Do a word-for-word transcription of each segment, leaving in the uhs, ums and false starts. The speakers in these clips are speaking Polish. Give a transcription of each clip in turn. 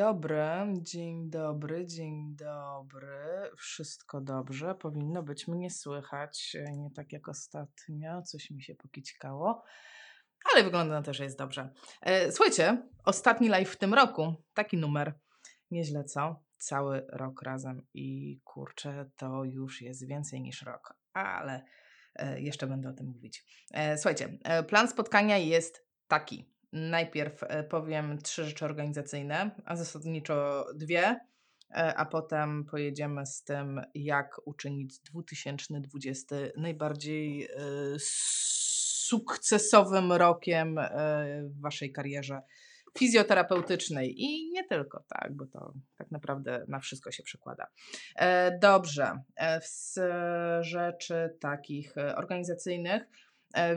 dobry, dzień dobry, dzień dobry. Wszystko dobrze, powinno być mnie słychać, nie tak jak ostatnio, coś mi się pokićkało, ale wygląda na to, że jest dobrze. Słuchajcie, ostatni live w tym roku, taki numer, nieźle co? Cały rok razem i kurczę, to już jest więcej niż rok, ale jeszcze będę o tym mówić. Słuchajcie, plan spotkania jest taki. Najpierw powiem trzy rzeczy organizacyjne, a zasadniczo dwie, a potem pojedziemy z tym, jak uczynić dwa tysiące dwudziesty najbardziej y, sukcesowym rokiem y, w waszej karierze fizjoterapeutycznej i nie tylko, tak, bo to tak naprawdę na wszystko się przekłada. E, dobrze, z rzeczy takich organizacyjnych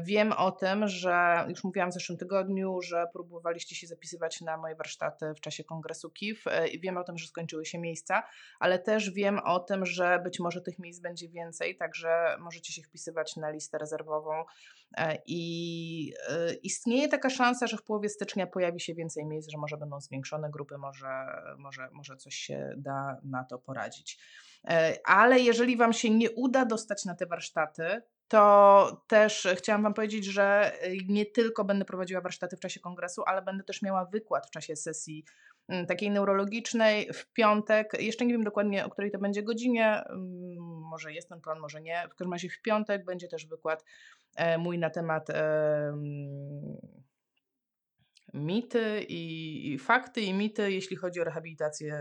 wiem o tym, że już mówiłam w zeszłym tygodniu, że próbowaliście się zapisywać na moje warsztaty w czasie kongresu K I F i wiem o tym, że skończyły się miejsca, ale też wiem o tym, że być może tych miejsc będzie więcej, także możecie się wpisywać na listę rezerwową i istnieje taka szansa, że w połowie stycznia pojawi się więcej miejsc, że może będą zwiększone grupy, może, może, może coś się da na to poradzić. Ale jeżeli wam się nie uda dostać na te warsztaty, to też chciałam wam powiedzieć, że nie tylko będę prowadziła warsztaty w czasie kongresu, ale będę też miała wykład w czasie sesji takiej neurologicznej w piątek. Jeszcze nie wiem dokładnie, o której to będzie godzinie, może jest ten plan, może nie. W każdym razie w piątek będzie też wykład mój na temat mity i, i fakty i mity, jeśli chodzi o rehabilitację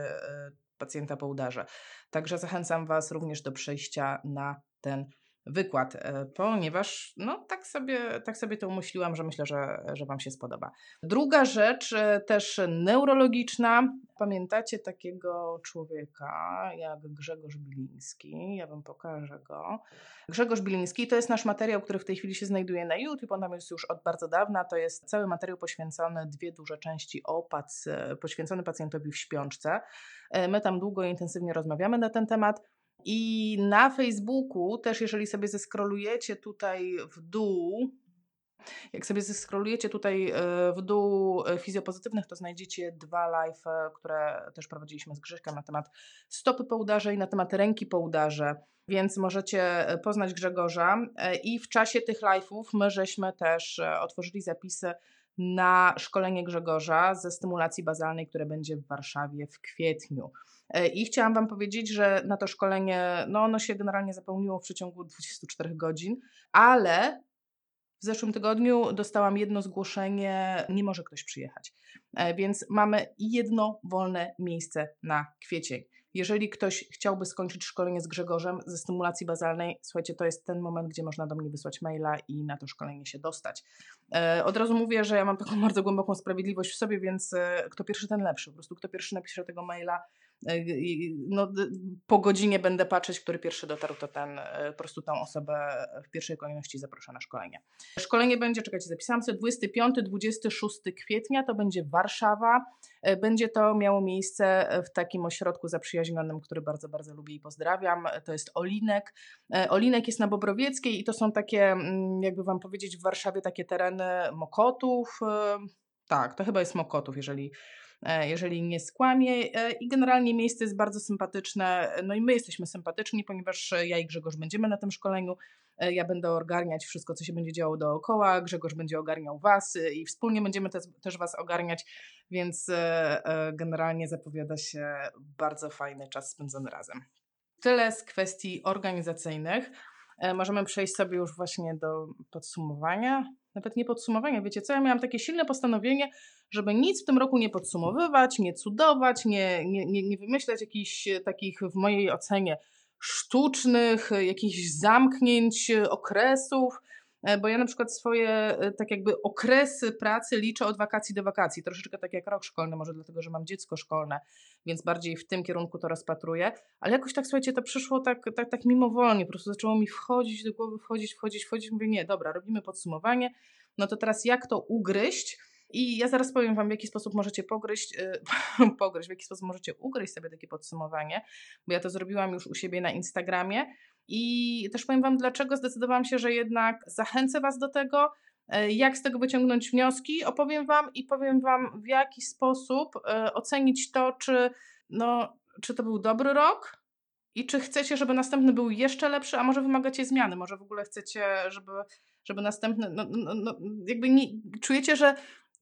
pacjenta po udarze. Także zachęcam was również do przejścia na ten wykład, ponieważ no, tak, sobie, tak sobie to umyśliłam, że myślę, że, że wam się spodoba. Druga rzecz, też neurologiczna. Pamiętacie takiego człowieka jak Grzegorz Biliński? Ja wam pokażę go. Grzegorz Biliński to jest nasz materiał, który w tej chwili się znajduje na YouTube. On tam jest już od bardzo dawna. To jest cały materiał poświęcony, dwie duże części o pac- poświęcony pacjentowi w śpiączce. My tam długo i intensywnie rozmawiamy na ten temat. I na Facebooku też, jeżeli sobie zeskrolujecie tutaj w dół, jak sobie zeskrolujecie tutaj w dół fizjopozytywnych, to znajdziecie dwa live, które też prowadziliśmy z Grześkiem na temat stopy po udarze i na temat ręki po udarze, więc możecie poznać Grzegorza. I w czasie tych live'ów my żeśmy też otworzyli zapisy na szkolenie Grzegorza ze stymulacji bazalnej, które będzie w Warszawie w kwietniu. I chciałam wam powiedzieć, że na to szkolenie, no ono się generalnie zapełniło w przeciągu dwudziestu czterech godzin, ale w zeszłym tygodniu dostałam jedno zgłoszenie, nie może ktoś przyjechać, więc mamy jedno wolne miejsce na kwiecień. Jeżeli ktoś chciałby skończyć szkolenie z Grzegorzem ze stymulacji bazalnej, słuchajcie, to jest ten moment, gdzie można do mnie wysłać maila i na to szkolenie się dostać. E, od razu mówię, że ja mam taką bardzo głęboką sprawiedliwość w sobie, więc e, kto pierwszy, ten lepszy. Po prostu kto pierwszy napisze tego maila, e, no, po godzinie będę patrzeć, który pierwszy dotarł, to ten, e, po prostu tą osobę w pierwszej kolejności zaproszę na szkolenie. Szkolenie będzie, czekajcie, zapisałam sobie, dwudziestego piątego do dwudziestego szóstego kwietnia, to będzie Warszawa. E, będzie to miało miejsce w takim ośrodku zaprzyjaźnionym, który bardzo, bardzo lubię i pozdrawiam. To jest Olinek. Olinek jest na Bobrowieckiej i to są takie, jakby wam powiedzieć, w Warszawie takie tereny Mokotów. Tak, to chyba jest Mokotów, jeżeli, jeżeli nie skłamię. I generalnie miejsce jest bardzo sympatyczne. No i my jesteśmy sympatyczni, ponieważ ja i Grzegorz będziemy na tym szkoleniu. Ja będę ogarniać wszystko, co się będzie działo dookoła. Grzegorz będzie ogarniał was i wspólnie będziemy te, też was ogarniać, więc generalnie zapowiada się bardzo fajny czas spędzony razem. Tyle z kwestii organizacyjnych. Możemy przejść sobie już właśnie do podsumowania. Nawet nie podsumowania, wiecie co? Ja miałam takie silne postanowienie, żeby nic w tym roku nie podsumowywać, nie cudować, nie, nie, nie, nie wymyślać jakichś takich, w mojej ocenie, sztucznych, jakichś zamknięć, okresów, bo ja na przykład swoje tak jakby okresy pracy liczę od wakacji do wakacji, troszeczkę tak jak rok szkolny, może dlatego, że mam dziecko szkolne, więc bardziej w tym kierunku to rozpatruję, ale jakoś tak, słuchajcie, to przyszło tak, tak, tak mimowolnie, po prostu zaczęło mi wchodzić do głowy, wchodzić, wchodzić, wchodzić, mówię nie, dobra, robimy podsumowanie, no to teraz jak to ugryźć? I ja zaraz powiem wam, w jaki sposób możecie pogryźć, yy, pogryźć, w jaki sposób możecie ugryźć sobie takie podsumowanie, bo ja to zrobiłam już u siebie na Instagramie i też powiem wam, dlaczego zdecydowałam się, że jednak zachęcę was do tego, Jak z tego wyciągnąć wnioski, opowiem Wam i powiem Wam, w jaki sposób ocenić to, czy, no, czy to był dobry rok i czy chcecie, żeby następny był jeszcze lepszy, a może wymagacie zmiany, może w ogóle chcecie, żeby, żeby następny, no, no, no jakby nie, czujecie, że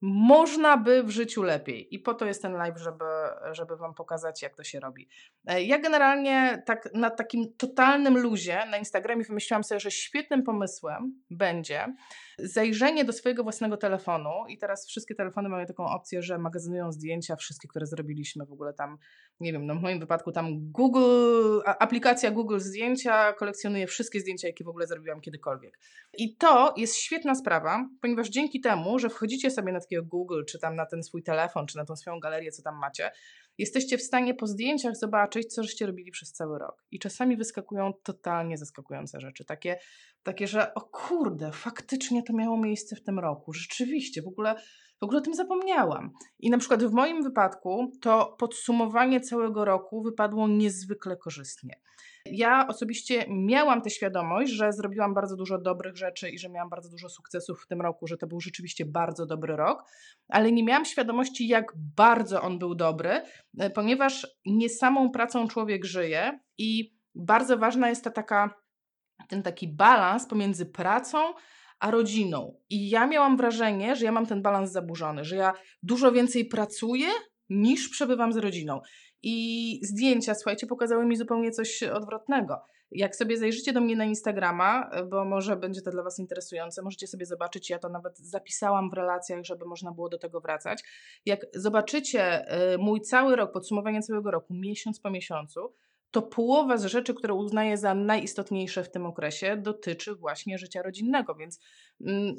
można by w życiu lepiej i po to jest ten live, żeby, żeby Wam pokazać, jak to się robi. Ja generalnie tak na takim totalnym luzie na Instagramie wymyśliłam sobie, że świetnym pomysłem będzie zajrzenie do swojego własnego telefonu i teraz wszystkie telefony mają taką opcję, że magazynują zdjęcia, wszystkie, które zrobiliśmy w ogóle tam, nie wiem, no w moim wypadku tam Google, aplikacja Google Zdjęcia kolekcjonuje wszystkie zdjęcia, jakie w ogóle zrobiłam kiedykolwiek. I to jest świetna sprawa, ponieważ dzięki temu, że wchodzicie sobie na Google, czy tam na ten swój telefon, czy na tą swoją galerię, co tam macie, jesteście w stanie po zdjęciach zobaczyć, coście robili przez cały rok. I czasami wyskakują totalnie zaskakujące rzeczy. Takie, takie, że o kurde, faktycznie to miało miejsce w tym roku. Rzeczywiście, w ogóle, w ogóle o tym zapomniałam. I na przykład w moim wypadku to podsumowanie całego roku wypadło niezwykle korzystnie. Ja osobiście miałam tę świadomość, że zrobiłam bardzo dużo dobrych rzeczy i że miałam bardzo dużo sukcesów w tym roku, że to był rzeczywiście bardzo dobry rok, ale nie miałam świadomości, jak bardzo on był dobry, ponieważ nie samą pracą człowiek żyje i bardzo ważna jest ta taka, ten taki balans pomiędzy pracą a rodziną. I ja miałam wrażenie, że ja mam ten balans zaburzony, że ja dużo więcej pracuję niż przebywam z rodziną. I zdjęcia, słuchajcie, pokazały mi zupełnie coś odwrotnego. Jak sobie zajrzycie do mnie na Instagrama, bo może będzie to dla Was interesujące, możecie sobie zobaczyć, ja to nawet zapisałam w relacjach, żeby można było do tego wracać. Jak zobaczycie mój cały rok, podsumowanie całego roku, miesiąc po miesiącu, to połowa z rzeczy, które uznaję za najistotniejsze w tym okresie, dotyczy właśnie życia rodzinnego, więc,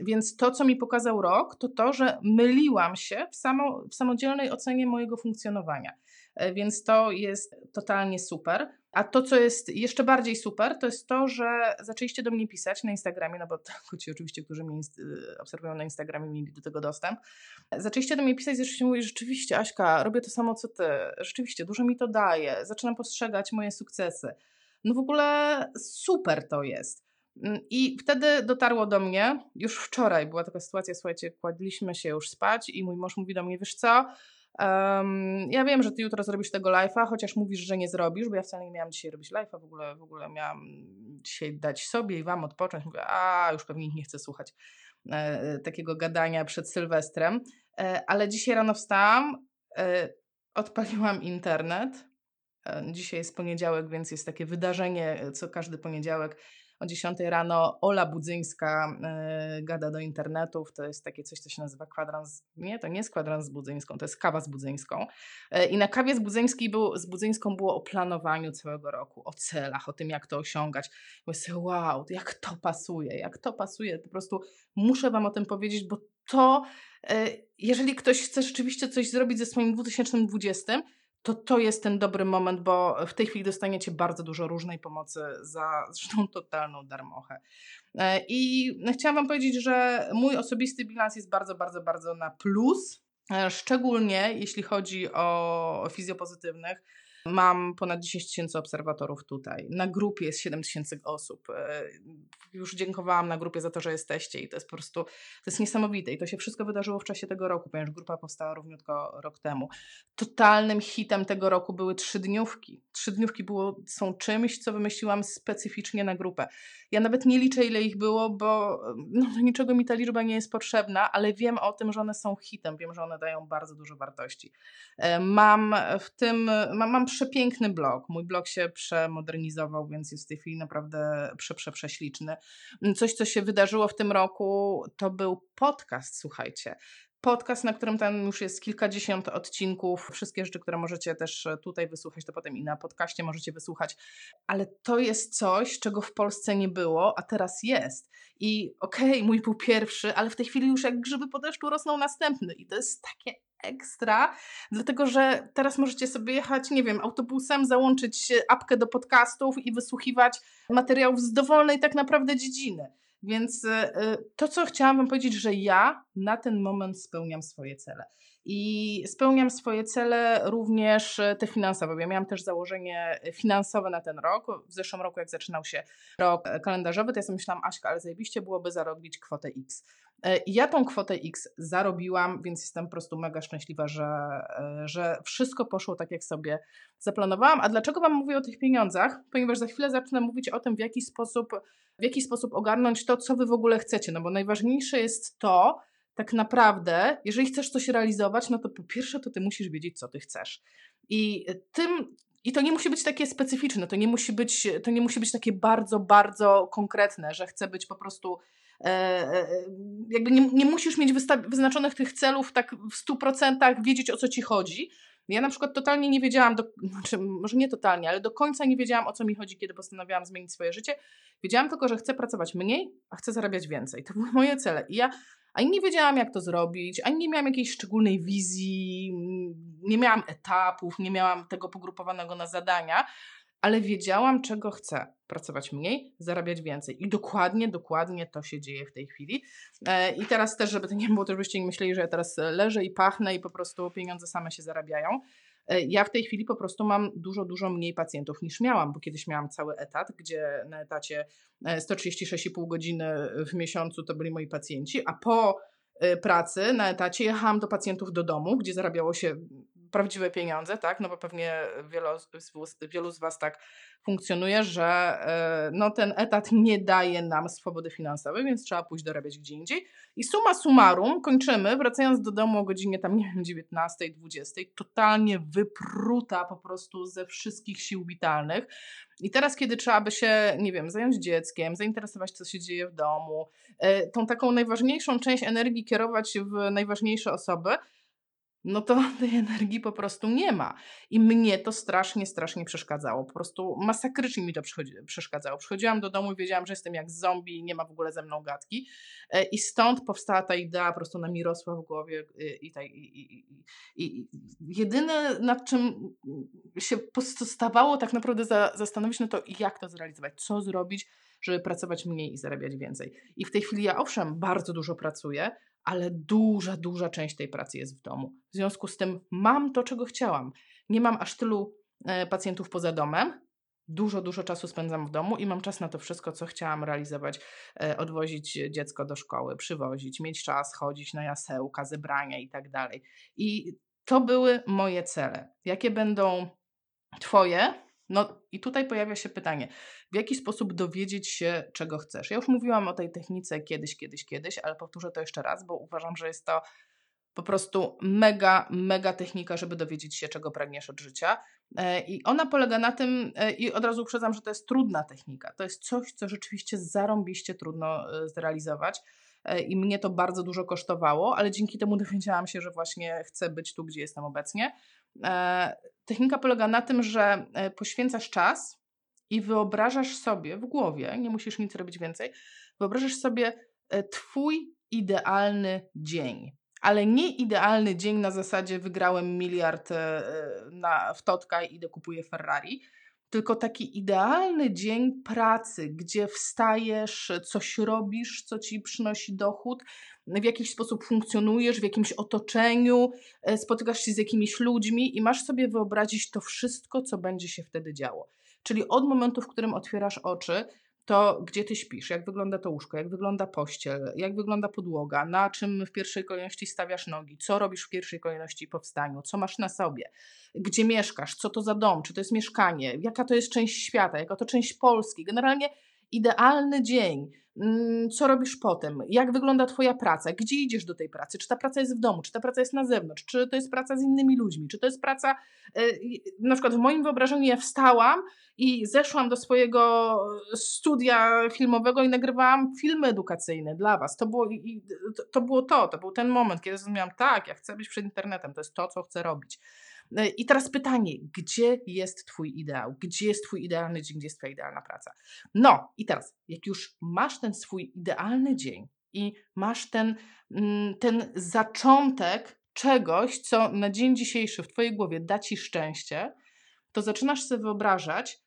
więc to, co mi pokazał rok, to to, że myliłam się w, samo, w samodzielnej ocenie mojego funkcjonowania, więc to jest totalnie super. A to, co jest jeszcze bardziej super, to jest to, że zaczęliście do mnie pisać na Instagramie, no bo to ci oczywiście, którzy mnie obserwują na Instagramie, mieli do tego dostęp. Zaczęliście do mnie pisać, zaczęliście mówić, rzeczywiście Aśka, robię to samo co ty, rzeczywiście dużo mi to daje, zaczynam postrzegać moje sukcesy. No w ogóle super to jest. I wtedy dotarło do mnie, już wczoraj była taka sytuacja, słuchajcie, kładliśmy się już spać i mój mąż mówi do mnie, wiesz co, Um, ja wiem, że ty jutro zrobisz tego live'a, chociaż mówisz, że nie zrobisz, bo ja wcale nie miałam dzisiaj robić live'a, w ogóle, w ogóle miałam dzisiaj dać sobie i wam odpocząć. Mówię, a już pewnie nie chcę słuchać e, takiego gadania przed Sylwestrem, e, ale dzisiaj rano wstałam, e, odpaliłam internet, e, dzisiaj jest poniedziałek, więc jest takie wydarzenie, co każdy poniedziałek o dziesiątej rano Ola Budzyńska yy, gada do internetów, to jest takie coś, co się nazywa kwadrans, nie, to nie jest kwadrans z Budzyńską, to jest kawa z Budzyńską yy, i na kawie z, Budzyńskiej był, z Budzyńską było o planowaniu całego roku, o celach, o tym, jak to osiągać. Mówię sobie, wow, jak to pasuje, jak to pasuje, po prostu muszę Wam o tym powiedzieć, bo to, yy, jeżeli ktoś chce rzeczywiście coś zrobić ze swoim dwa tysiące dwudziestym, to to jest ten dobry moment, bo w tej chwili dostaniecie bardzo dużo różnej pomocy za zresztą totalną darmochę. I chciałam Wam powiedzieć, że mój osobisty bilans jest bardzo, bardzo, bardzo na plus, szczególnie jeśli chodzi o fizjopozytywnych. Mam ponad dziesięć tysięcy obserwatorów tutaj. Na grupie jest siedem tysięcy osób. Już dziękowałam na grupie za to, że jesteście i to jest po prostu, to jest niesamowite i to się wszystko wydarzyło w czasie tego roku, ponieważ grupa powstała równiutko rok temu. Totalnym hitem tego roku były trzydniówki. Trzydniówki było, są czymś, co wymyśliłam specyficznie na grupę. Ja nawet nie liczę, ile ich było, bo no, do niczego mi ta liczba nie jest potrzebna, ale wiem o tym, że one są hitem, wiem, że one dają bardzo dużo wartości. Mam w tym, mam, mam przepiękny blog. Mój blog się przemodernizował, więc jest w tej chwili naprawdę prze, prze, prześliczny. Coś, co się wydarzyło w tym roku, to był podcast, słuchajcie. Podcast, na którym tam już jest kilkadziesiąt odcinków. Wszystkie rzeczy, które możecie też tutaj wysłuchać, to potem i na podcaście możecie wysłuchać. Ale to jest coś, czego w Polsce nie było, a teraz jest. I okej, okay, mój był pierwszy, ale w tej chwili już jak grzyby po deszczu rosną następny. I to jest takie ekstra, dlatego że teraz możecie sobie jechać, nie wiem, autobusem, załączyć apkę do podcastów i wysłuchiwać materiałów z dowolnej tak naprawdę dziedziny. Więc to, co chciałam Wam powiedzieć, że ja na ten moment spełniam swoje cele. I spełniam swoje cele również te finansowe. Ja miałam też założenie finansowe na ten rok. W zeszłym roku, jak zaczynał się rok kalendarzowy, to ja sobie myślałam, Aśka, ale zajebiście byłoby zarobić kwotę X. Ja tą kwotę X zarobiłam, więc jestem po prostu mega szczęśliwa, że, że wszystko poszło tak, jak sobie zaplanowałam. A dlaczego Wam mówię o tych pieniądzach? Ponieważ za chwilę zacznę mówić o tym, w jaki sposób, w jaki sposób ogarnąć to, co Wy w ogóle chcecie. No bo najważniejsze jest to, tak naprawdę, jeżeli chcesz coś realizować, no to po pierwsze to Ty musisz wiedzieć, co Ty chcesz. I tym... I to nie musi być takie specyficzne, to nie musi być, to nie musi być takie bardzo, bardzo konkretne, że chcę być po prostu, e, e, jakby nie, nie musisz mieć wysta- wyznaczonych tych celów tak w stu procentach, wiedzieć, o co ci chodzi. Ja na przykład totalnie nie wiedziałam, do, znaczy może nie totalnie, ale do końca nie wiedziałam, o co mi chodzi, kiedy postanawiałam zmienić swoje życie. Wiedziałam tylko, że chcę pracować mniej, a chcę zarabiać więcej. To były moje cele. I ja ani nie wiedziałam, jak to zrobić, ani nie miałam jakiejś szczególnej wizji, nie miałam etapów, nie miałam tego pogrupowanego na zadania, ale wiedziałam, czego chcę. Pracować mniej, zarabiać więcej. I dokładnie, dokładnie to się dzieje w tej chwili. E, I teraz też, żeby to nie było, to żebyście nie myśleli, że ja teraz leżę i pachnę i po prostu pieniądze same się zarabiają. E, ja w tej chwili po prostu mam dużo, dużo mniej pacjentów niż miałam, bo kiedyś miałam cały etat, gdzie na etacie sto trzydzieści sześć i pół godziny w miesiącu to byli moi pacjenci, a po pracy na etacie jechałam do pacjentów do domu, gdzie zarabiało się prawdziwe pieniądze, tak? No bo pewnie wielu, wielu z Was tak funkcjonuje, że no, ten etat nie daje nam swobody finansowej, więc trzeba pójść dorabiać gdzie indziej. I summa summarum kończymy, wracając do domu o godzinie tam, nie wiem, dziewiętnastej, dwudziestej, totalnie wypruta po prostu ze wszystkich sił witalnych. I teraz, kiedy trzeba by się, nie wiem, zająć dzieckiem, zainteresować, co się dzieje w domu, tą taką najważniejszą część energii kierować w najważniejsze osoby, no to tej energii po prostu nie ma. I mnie to strasznie, strasznie przeszkadzało. Po prostu masakrycznie mi to przeszkadzało. Przychodziłam do domu i wiedziałam, że jestem jak zombie i nie ma w ogóle ze mną gadki. I stąd powstała ta idea, po prostu ona mi rosła w głowie. I, ta, i, i, i, i jedyne, nad czym się pozostawało tak naprawdę za, zastanowić, no to jak to zrealizować, co zrobić, żeby pracować mniej i zarabiać więcej. I w tej chwili ja owszem, bardzo dużo pracuję, ale duża, duża część tej pracy jest w domu. W związku z tym mam to, czego chciałam. Nie mam aż tylu e, pacjentów poza domem. Dużo, dużo czasu spędzam w domu i mam czas na to wszystko, co chciałam realizować. E, odwozić dziecko do szkoły, przywozić, mieć czas, chodzić na jasełka, zebrania i tak dalej. I to były moje cele. Jakie będą Twoje? No i tutaj pojawia się pytanie, w jaki sposób dowiedzieć się, czego chcesz? Ja już mówiłam o tej technice kiedyś, kiedyś, kiedyś, ale powtórzę to jeszcze raz, bo uważam, że jest to po prostu mega, mega technika, żeby dowiedzieć się, czego pragniesz od życia. I ona polega na tym, i od razu uprzedzam, że to jest trudna technika. To jest coś, co rzeczywiście zarąbiście trudno zrealizować. I mnie to bardzo dużo kosztowało, ale dzięki temu dowiedziałam się, że właśnie chcę być tu, gdzie jestem obecnie. Technika polega na tym, że poświęcasz czas i wyobrażasz sobie w głowie, nie musisz nic robić więcej, wyobrażasz sobie Twój idealny dzień, ale nie idealny dzień na zasadzie wygrałem miliard na, w totka i idę kupuję Ferrari, tylko taki idealny dzień pracy, gdzie wstajesz, coś robisz, co ci przynosi dochód, w jakiś sposób funkcjonujesz, w jakimś otoczeniu, spotykasz się z jakimiś ludźmi i masz sobie wyobrazić to wszystko, co będzie się wtedy działo. Czyli od momentu, w którym otwierasz oczy, to gdzie ty śpisz, jak wygląda to łóżko, jak wygląda pościel, jak wygląda podłoga, na czym w pierwszej kolejności stawiasz nogi, co robisz w pierwszej kolejności po wstaniu, co masz na sobie, gdzie mieszkasz, co to za dom, czy to jest mieszkanie, jaka to jest część świata, jaka to część Polski, generalnie idealny dzień, co robisz potem, jak wygląda twoja praca, gdzie idziesz do tej pracy, czy ta praca jest w domu, czy ta praca jest na zewnątrz, czy to jest praca z innymi ludźmi, czy to jest praca, na przykład w moim wyobrażeniu ja wstałam i zeszłam do swojego studia filmowego i nagrywałam filmy edukacyjne dla was, to było, to było to, to był ten moment, kiedy zrozumiałam, tak, ja chcę być przed internetem, to jest to, co chcę robić. I teraz pytanie, gdzie jest twój ideał? Gdzie jest twój idealny dzień? Gdzie jest twoja idealna praca? No i teraz, jak już masz ten swój idealny dzień i masz ten, ten zaczątek czegoś, co na dzień dzisiejszy w twojej głowie da ci szczęście, to zaczynasz sobie wyobrażać,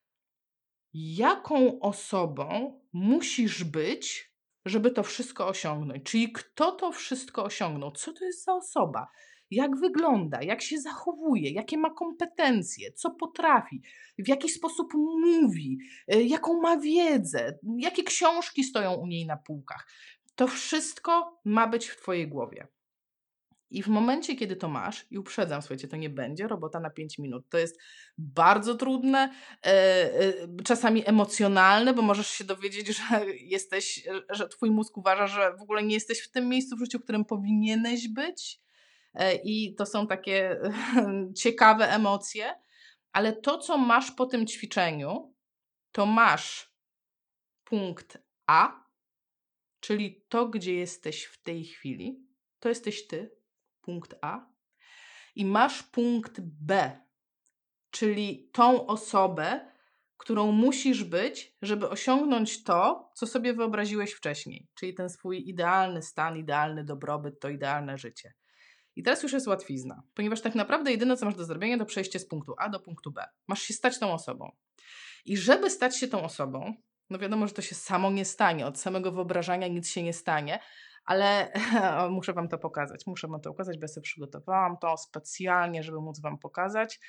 jaką osobą musisz być, żeby to wszystko osiągnąć. Czyli kto to wszystko osiągnął? Co to jest za osoba? Jak wygląda, jak się zachowuje, jakie ma kompetencje, co potrafi, w jaki sposób mówi, jaką ma wiedzę, jakie książki stoją u niej na półkach. To wszystko ma być w twojej głowie. I w momencie, kiedy to masz, i uprzedzam, słuchajcie, to nie będzie robota na pięć minut. To jest bardzo trudne, e, e, czasami emocjonalne, bo możesz się dowiedzieć, że jesteś, że twój mózg uważa, że w ogóle nie jesteś w tym miejscu w życiu, w którym powinieneś być. E, I to są takie e, ciekawe emocje. Ale to, co masz po tym ćwiczeniu, to masz punkt A, czyli to, gdzie jesteś w tej chwili. To jesteś ty. Punkt A, i masz punkt B, czyli tą osobę, którą musisz być, żeby osiągnąć to, co sobie wyobraziłeś wcześniej, czyli ten swój idealny stan, idealny dobrobyt, to idealne życie. I teraz już jest łatwizna, ponieważ tak naprawdę jedyne, co masz do zrobienia, to przejście z punktu A do punktu B. Masz się stać tą osobą. I żeby stać się tą osobą, no wiadomo, że to się samo nie stanie, od samego wyobrażania nic się nie stanie, ale o, muszę Wam to pokazać, muszę Wam to pokazać, bo ja sobie przygotowałam to specjalnie, żeby móc Wam pokazać.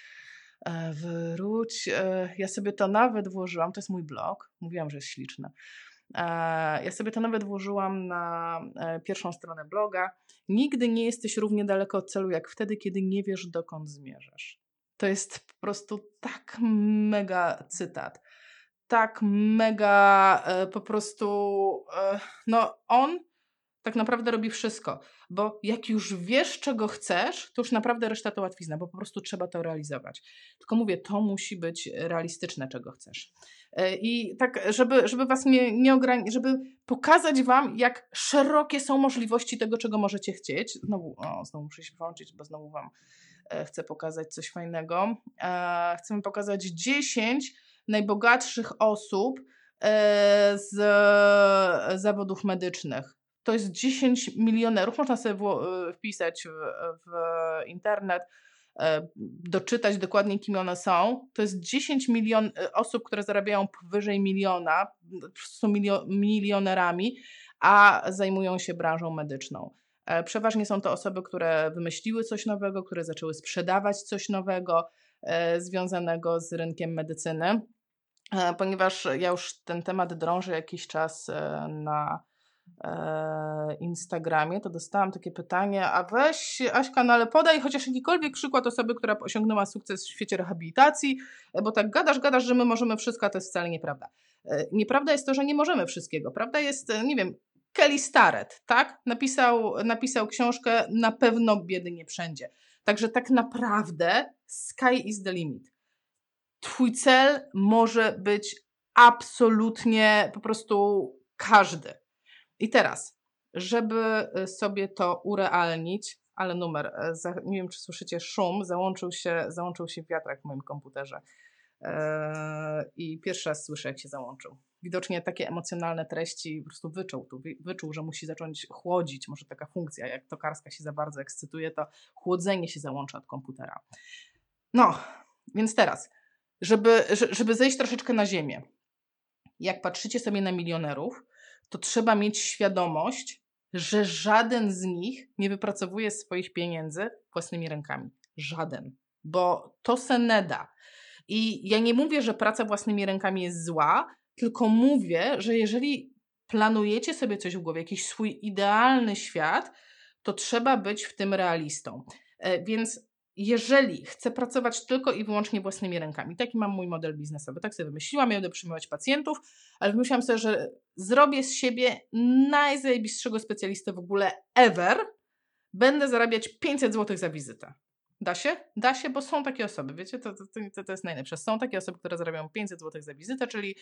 E, wróć, e, ja sobie to nawet włożyłam, to jest mój blog, mówiłam, że jest śliczne. E, ja sobie to nawet włożyłam na e, pierwszą stronę bloga. Nigdy nie jesteś równie daleko od celu, jak wtedy, kiedy nie wiesz, dokąd zmierzasz. To jest po prostu tak mega cytat, tak mega e, po prostu, e, no on tak naprawdę robi wszystko, bo jak już wiesz, czego chcesz, to już naprawdę reszta to łatwizna, bo po prostu trzeba to realizować. Tylko mówię, to musi być realistyczne, czego chcesz. I tak, żeby, żeby was nie, nie ograniczyć, żeby pokazać wam, jak szerokie są możliwości tego, czego możecie chcieć. Znowu, o, znowu muszę się włączyć, bo znowu wam chcę pokazać coś fajnego. Chcę wam pokazać dziesięć najbogatszych osób z zawodów medycznych. To jest dziesięć milionerów, można sobie wpisać w, w internet, doczytać dokładnie, kim one są. To jest dziesięć milionów osób, które zarabiają powyżej miliona, są milionerami, a zajmują się branżą medyczną. Przeważnie są to osoby, które wymyśliły coś nowego, które zaczęły sprzedawać coś nowego związanego z rynkiem medycyny, ponieważ ja już ten temat drążę jakiś czas na Instagramie, to dostałam takie pytanie, a weź Aśka, no ale podaj chociaż jakikolwiek przykład osoby, która osiągnęła sukces w świecie rehabilitacji, bo tak gadasz, gadasz, że my możemy wszystko, a to jest wcale nieprawda. Nieprawda jest to, że nie możemy wszystkiego. Prawda jest, nie wiem, Kelly Starrett, tak? Napisał, napisał książkę Na pewno biedy nie wszędzie. Także tak naprawdę sky is the limit. Twój cel może być absolutnie po prostu każdy. I teraz, żeby sobie to urealnić, ale numer, nie wiem, czy słyszycie szum, załączył się, załączył się wiatrak w moim komputerze eee, i pierwszy raz słyszę, jak się załączył. Widocznie takie emocjonalne treści po prostu wyczuł, tu, wyczuł, że musi zacząć chłodzić, może taka funkcja, jak tokarska się za bardzo ekscytuje, to chłodzenie się załącza od komputera. No, więc teraz, żeby, żeby zejść troszeczkę na ziemię, jak patrzycie sobie na milionerów, to trzeba mieć świadomość, że żaden z nich nie wypracowuje swoich pieniędzy własnymi rękami. Żaden. Bo to se nie da. I ja nie mówię, że praca własnymi rękami jest zła, tylko mówię, że jeżeli planujecie sobie coś w głowie, jakiś swój idealny świat, to trzeba być w tym realistą. E, więc jeżeli chcę pracować tylko i wyłącznie własnymi rękami, taki mam mój model biznesowy, tak sobie wymyśliłam, ja będę przyjmować pacjentów, ale wymyśliłam sobie, że zrobię z siebie najzajebistszego specjalistę w ogóle ever, będę zarabiać pięćset złotych za wizytę. Da się? Da się, bo są takie osoby, wiecie, to, to, to jest najlepsze. Są takie osoby, które zarabiają pięćset złotych za wizytę, czyli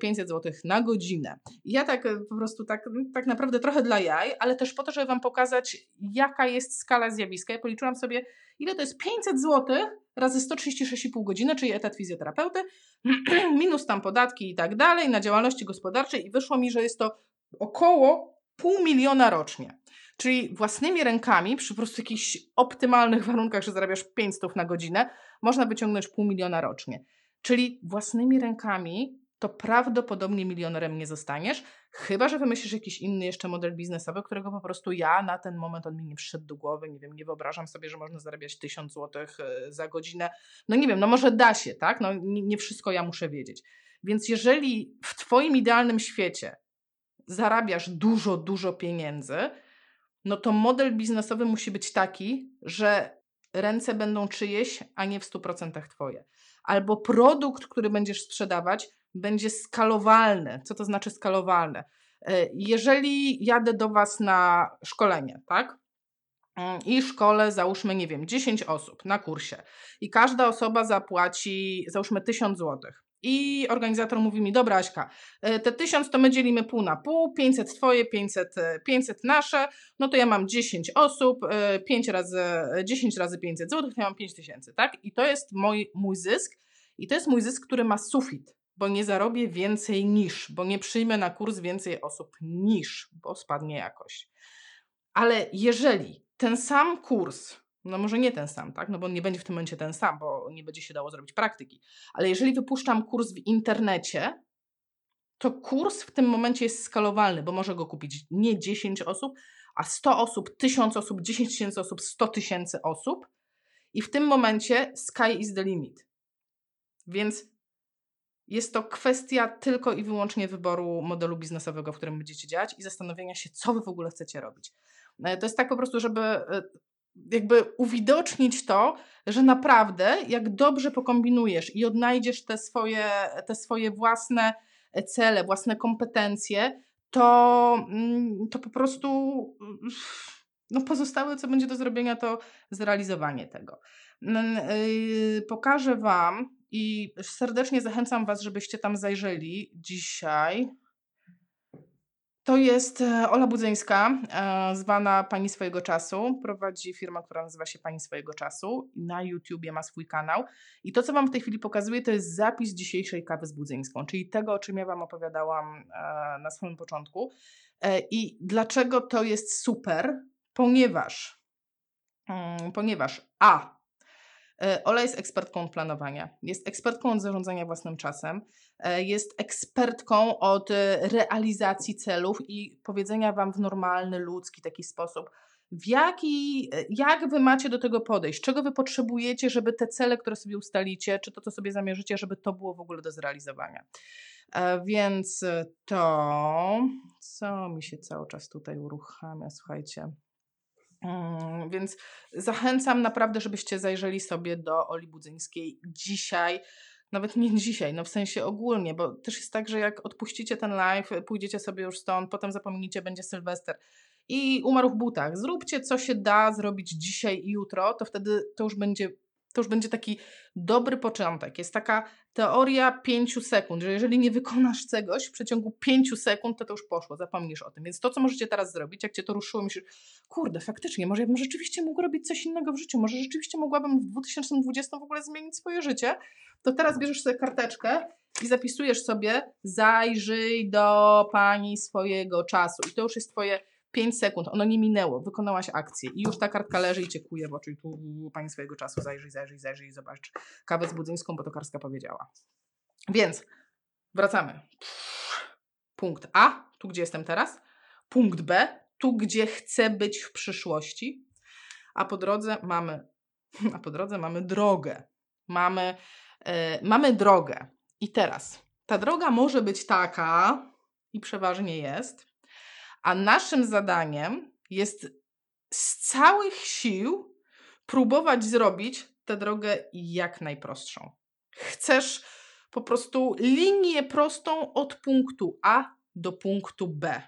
pięćset złotych na godzinę. I ja tak po prostu, tak, tak naprawdę trochę dla jaj, ale też po to, żeby Wam pokazać, jaka jest skala zjawiska. Ja policzyłam sobie, ile to jest pięćset złotych razy sto trzydzieści sześć i pół godziny, czyli etat fizjoterapeuty, minus tam podatki i tak dalej, na działalności gospodarczej i wyszło mi, że jest to około pół miliona rocznie. Czyli własnymi rękami, przy po prostu jakichś optymalnych warunkach, że zarabiasz pięćset na godzinę, można wyciągnąć pół miliona rocznie. Czyli własnymi rękami to prawdopodobnie milionerem nie zostaniesz, chyba że wymyślisz jakiś inny jeszcze model biznesowy, którego po prostu ja na ten moment on mi nie przyszedł do głowy, nie wiem, nie wyobrażam sobie, że można zarabiać tysiąc złotych za godzinę. No nie wiem, no może da się, tak? No nie wszystko ja muszę wiedzieć. Więc jeżeli w Twoim idealnym świecie zarabiasz dużo, dużo pieniędzy, no to model biznesowy musi być taki, że ręce będą czyjeś, a nie w stu procentach twoje. Albo produkt, który będziesz sprzedawać, będzie skalowalny. Co to znaczy skalowalny? Jeżeli jadę do was na szkolenie, tak? I szkole, załóżmy, nie wiem, dziesięć osób na kursie i każda osoba zapłaci, załóżmy, tysiąc złotych. I organizator mówi mi, dobra Aśka, te tysiąc to my dzielimy pół na pół, pięćset twoje, pięćset, pięćset nasze, no to ja mam dziesięć osób, pięć razy, dziesięć razy pięćset złotych, to ja mam pięć tysięcy, tak? I to jest mój, mój zysk i to jest mój zysk, który ma sufit, bo nie zarobię więcej niż, bo nie przyjmę na kurs więcej osób niż, bo spadnie jakość. Ale jeżeli ten sam kurs, no może nie ten sam, tak? No bo on nie będzie w tym momencie ten sam, bo nie będzie się dało zrobić praktyki. Ale jeżeli wypuszczam kurs w internecie, to kurs w tym momencie jest skalowalny, bo może go kupić nie dziesięć osób, a sto osób, tysiąc osób, dziesięć tysięcy osób, sto tysięcy osób i w tym momencie sky is the limit. Więc jest to kwestia tylko i wyłącznie wyboru modelu biznesowego, w którym będziecie działać i zastanowienia się, co wy w ogóle chcecie robić. To jest tak po prostu, żeby jakby uwidocznić to, że naprawdę jak dobrze pokombinujesz i odnajdziesz te swoje, te swoje własne cele, własne kompetencje, to, to po prostu no pozostałe, co będzie do zrobienia, to zrealizowanie tego. Pokażę wam i serdecznie zachęcam was, żebyście tam zajrzeli dzisiaj. To jest Ola Budzyńska, zwana Pani Swojego Czasu. Prowadzi firmę, która nazywa się Pani Swojego Czasu. Na YouTubie ma swój kanał. I to, co wam w tej chwili pokazuję, to jest zapis dzisiejszej kawy z Budzyńską, czyli tego, o czym ja wam opowiadałam na samym początku. I dlaczego to jest super? Ponieważ, ponieważ A... Ola jest ekspertką od planowania, jest ekspertką od zarządzania własnym czasem, jest ekspertką od realizacji celów i powiedzenia wam w normalny, ludzki taki sposób, w jaki, jak wy macie do tego podejść, czego wy potrzebujecie, żeby te cele, które sobie ustalicie, czy to, co sobie zamierzycie, żeby to było w ogóle do zrealizowania. Więc to, co mi się cały czas tutaj uruchamia, słuchajcie. Hmm, więc zachęcam naprawdę, żebyście zajrzeli sobie do Oli Budzyńskiej dzisiaj, nawet nie dzisiaj, no w sensie ogólnie, bo też jest tak, że jak odpuścicie ten live, pójdziecie sobie już stąd, potem zapomnicie, będzie Sylwester i umarł w butach. Zróbcie, co się da zrobić dzisiaj i jutro, to wtedy to już będzie, to już będzie taki dobry początek. Jest taka teoria pięciu sekund, że jeżeli nie wykonasz czegoś w przeciągu pięciu sekund, to to już poszło, zapomnisz o tym. Więc to, co możecie teraz zrobić, jak cię to ruszyło, myślisz, kurde, faktycznie, może ja bym rzeczywiście mógł robić coś innego w życiu, może rzeczywiście mogłabym w dwa tysiące dwudziestym w ogóle zmienić swoje życie, to teraz bierzesz sobie karteczkę i zapisujesz sobie, zajrzyj do Pani Swojego Czasu. I to już jest twoje pięć sekund, ono nie minęło, wykonałaś akcję i już ta kartka leży i cię kuje w oczy i tu Pani Swojego Czasu, zajrzyj, zajrzyj, zajrzyj i zobacz kawę z Budzyńską, bo to Karska powiedziała. Więc wracamy. Punkt A, tu gdzie jestem teraz. Punkt B, tu gdzie chcę być w przyszłości. A po drodze mamy, a po drodze mamy drogę. Mamy, yy, mamy drogę. I teraz ta droga może być taka i przeważnie jest, a naszym zadaniem jest z całych sił próbować zrobić tę drogę jak najprostszą. Chcesz po prostu linię prostą od punktu A do punktu B.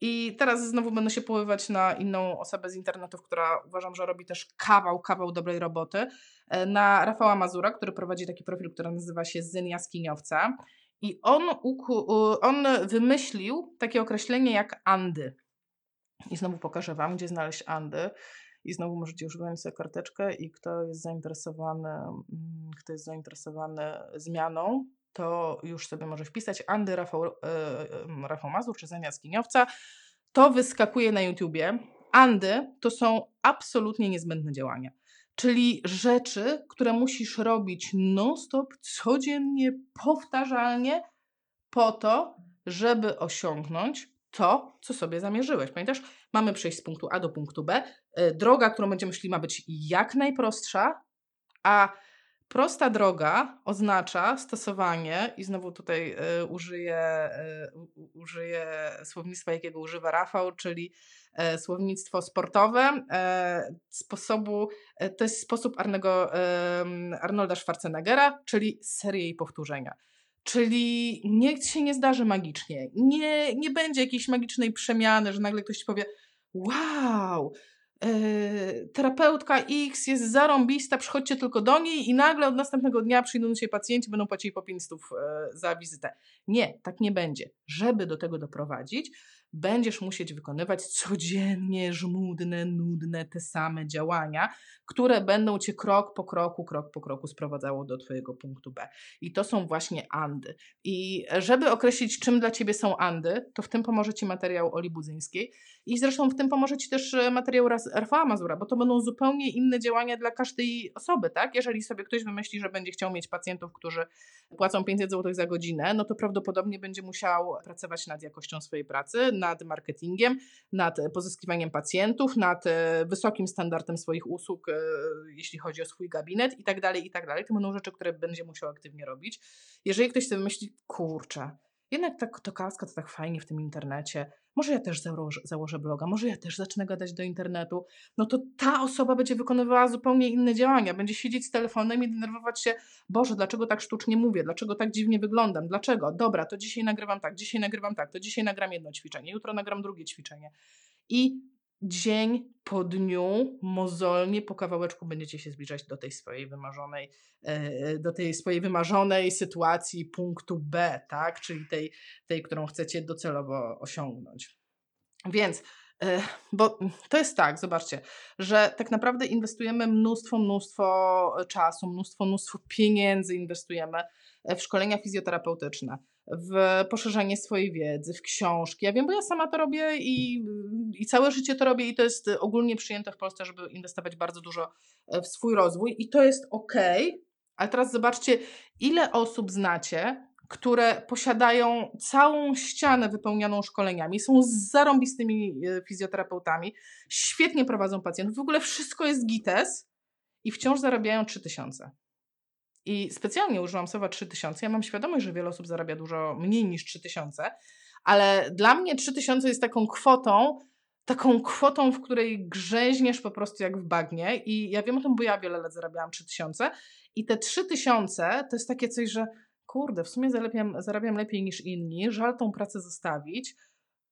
I teraz znowu będę się powoływać na inną osobę z internetów, która uważam, że robi też kawał, kawał dobrej roboty. Na Rafała Mazura, który prowadzi taki profil, który nazywa się Zyn Jaskiniowca. I on, on wymyślił takie określenie jak Andy. I znowu pokażę wam, gdzie znaleźć Andy. I znowu możecie już wziąć sobie karteczkę i kto jest zainteresowany, kto jest zainteresowany zmianą, to już sobie może wpisać Andy, Rafał, yy, Rafał Mazur czy Zenia Skiniowca. To wyskakuje na YouTubie. Andy to są absolutnie niezbędne działania. Czyli rzeczy, które musisz robić non-stop, codziennie, powtarzalnie po to, żeby osiągnąć to, co sobie zamierzyłeś. Pamiętasz? Mamy przejść z punktu A do punktu B. Droga, którą będziemy szli, ma być jak najprostsza, a Prosta droga oznacza stosowanie, i znowu tutaj y, użyję, y, użyję słownictwa, jakiego używa Rafał, czyli y, słownictwo sportowe, y, sposobu, y, to jest sposób Arnego, y, Arnolda Schwarzeneggera, czyli serię i powtórzenia. Czyli niech się nie zdarzy magicznie, nie, nie będzie jakiejś magicznej przemiany, że nagle ktoś ci powie wow, Yy, terapeutka X jest zarąbista, przychodźcie tylko do niej i nagle od następnego dnia przyjdą się pacjenci, będą płacili po pięć stów yy, za wizytę. Nie, tak nie będzie. Żeby do tego doprowadzić, będziesz musieć wykonywać codziennie żmudne, nudne, te same działania, które będą cię krok po kroku, krok po kroku sprowadzało do twojego punktu B. I to są właśnie andy. I żeby określić, czym dla ciebie są andy, to w tym pomoże ci materiał Oli Budzyńskiej i zresztą w tym pomoże ci też materiał Rafała Mazura, bo to będą zupełnie inne działania dla każdej osoby, tak? Jeżeli sobie ktoś wymyśli, że będzie chciał mieć pacjentów, którzy płacą pięćset złotych za godzinę, no to prawdopodobnie będzie musiał pracować nad jakością swojej pracy, nad marketingiem, nad pozyskiwaniem pacjentów, nad wysokim standardem swoich usług, jeśli chodzi o swój gabinet i tak dalej, i tak dalej. To będą rzeczy, które będzie musiał aktywnie robić. Jeżeli ktoś sobie myśli, kurczę, jednak ta tokarska to tak fajnie w tym internecie, może ja też założę, założę bloga, może ja też zacznę gadać do internetu, no to ta osoba będzie wykonywała zupełnie inne działania, będzie siedzieć z telefonem i denerwować się, Boże, dlaczego tak sztucznie mówię, dlaczego tak dziwnie wyglądam, dlaczego, dobra, to dzisiaj nagrywam tak, dzisiaj nagrywam tak, to dzisiaj nagram jedno ćwiczenie, jutro nagram drugie ćwiczenie i dzień po dniu, mozolnie, po kawałeczku będziecie się zbliżać do tej swojej wymarzonej, do tej swojej wymarzonej sytuacji punktu B, tak? Czyli tej, tej, którą chcecie docelowo osiągnąć. Więc, bo to jest tak, zobaczcie, że tak naprawdę inwestujemy mnóstwo, mnóstwo czasu, mnóstwo, mnóstwo pieniędzy inwestujemy w szkolenia fizjoterapeutyczne, w poszerzanie swojej wiedzy, w książki. Ja wiem, bo ja sama to robię i, i całe życie to robię i to jest ogólnie przyjęte w Polsce, żeby inwestować bardzo dużo w swój rozwój i to jest okej, ale teraz zobaczcie, ile osób znacie, które posiadają całą ścianę wypełnioną szkoleniami, są zarąbistymi fizjoterapeutami, świetnie prowadzą pacjentów, w ogóle wszystko jest gites i wciąż zarabiają trzy tysiące. I specjalnie użyłam słowa trzy tysiące. Ja mam świadomość, że wiele osób zarabia dużo mniej niż trzy tysiące, ale dla mnie trzy tysiące jest taką kwotą, taką kwotą, w której grzęźniesz po prostu jak w bagnie. I ja wiem o tym, bo ja wiele lat zarabiałam trzy tysiące i te trzy tysiące to jest takie coś, że kurde, w sumie zarabiam, zarabiam lepiej niż inni, żal tą pracę zostawić.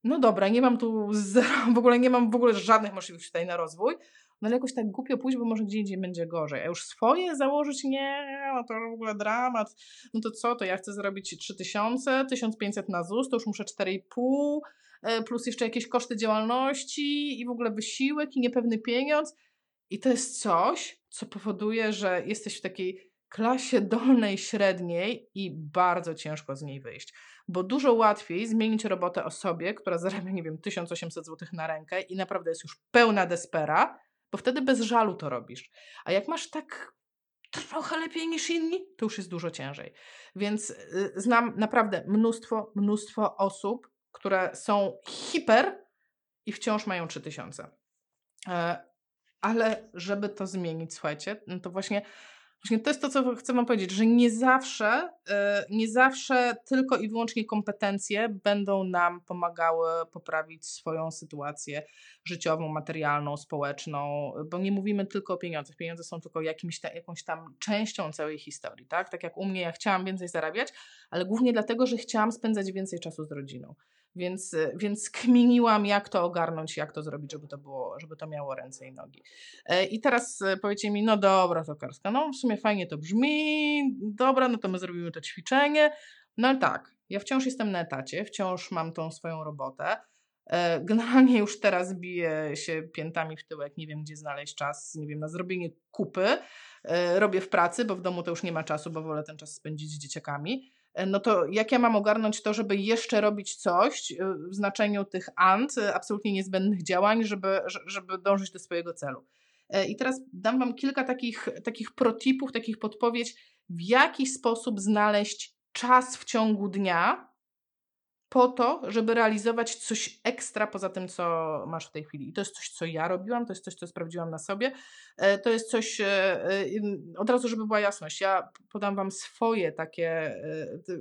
No dobra, nie mam tu zero, w ogóle nie mam w ogóle żadnych możliwości tutaj na rozwój. No ale jakoś tak głupio pójść, bo może gdzie indziej będzie gorzej. A już swoje założyć? Nie, no to w ogóle dramat. No to co, to ja chcę zrobić trzy tysiące, tysiąc pięćset na ZUS, to już muszę cztery i pół, plus jeszcze jakieś koszty działalności i w ogóle wysiłek i niepewny pieniądz. I to jest coś, co powoduje, że jesteś w takiej klasie dolnej, średniej i bardzo ciężko z niej wyjść. Bo dużo łatwiej zmienić robotę osobie, która zarabia, nie wiem, tysiąc osiemset złotych na rękę i naprawdę jest już pełna despera, bo wtedy bez żalu to robisz. A jak masz tak trochę lepiej niż inni, to już jest dużo ciężej. Więc y, znam naprawdę mnóstwo, mnóstwo osób, które są hiper i wciąż mają trzy tysiące. Y, ale żeby to zmienić, słuchajcie, no to właśnie, właśnie to jest to, co chcę wam powiedzieć, że nie zawsze, y, nie zawsze tylko i wyłącznie kompetencje będą nam pomagały poprawić swoją sytuację życiową, materialną, społeczną, bo nie mówimy tylko o pieniądzach. Pieniądze są tylko jakimś ta, jakąś tam częścią całej historii, tak? Tak jak u mnie, ja chciałam więcej zarabiać, ale głównie dlatego, że chciałam spędzać więcej czasu z rodziną. Więc, więc kminiłam, jak to ogarnąć, jak to zrobić, żeby to było, żeby to miało ręce i nogi. I teraz powiecie mi, no dobra, tokarska, no w sumie fajnie to brzmi, dobra, no to my zrobimy to ćwiczenie. No ale tak, ja wciąż jestem na etacie, wciąż mam tą swoją robotę. Generalnie już teraz biję się piętami w tyłek, nie wiem, gdzie znaleźć czas, nie wiem, na zrobienie kupy. Robię w pracy, bo w domu to już nie ma czasu, bo wolę ten czas spędzić z dzieciakami. No to jak ja mam ogarnąć to, żeby jeszcze robić coś w znaczeniu tych and, absolutnie niezbędnych działań, żeby, żeby dążyć do swojego celu. I teraz dam wam kilka takich, takich protipów, takich podpowiedzi, w jaki sposób znaleźć czas w ciągu dnia, po to, żeby realizować coś ekstra poza tym, co masz w tej chwili. I to jest coś, co ja robiłam, to jest coś, co sprawdziłam na sobie. To jest coś, od razu, żeby była jasność, ja podam wam swoje takie,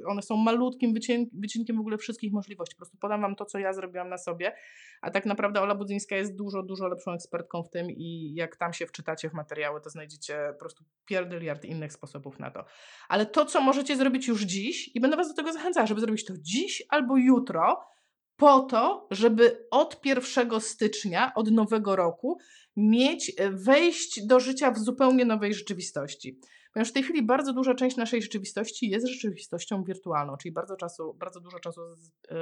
one są malutkim wycinkiem w ogóle wszystkich możliwości. Po prostu podam wam to, co ja zrobiłam na sobie, a tak naprawdę Ola Budzyńska jest dużo, dużo lepszą ekspertką w tym i jak tam się wczytacie w materiały, to znajdziecie po prostu pierdyliard innych sposobów na to. Ale to, co możecie zrobić już dziś i będę was do tego zachęcała, żeby zrobić to dziś albo jutro, po to, żeby od pierwszego stycznia, od nowego roku mieć, wejść do życia w zupełnie nowej rzeczywistości. Ponieważ w tej chwili bardzo duża część naszej rzeczywistości jest rzeczywistością wirtualną, czyli bardzo, czasu, bardzo dużo czasu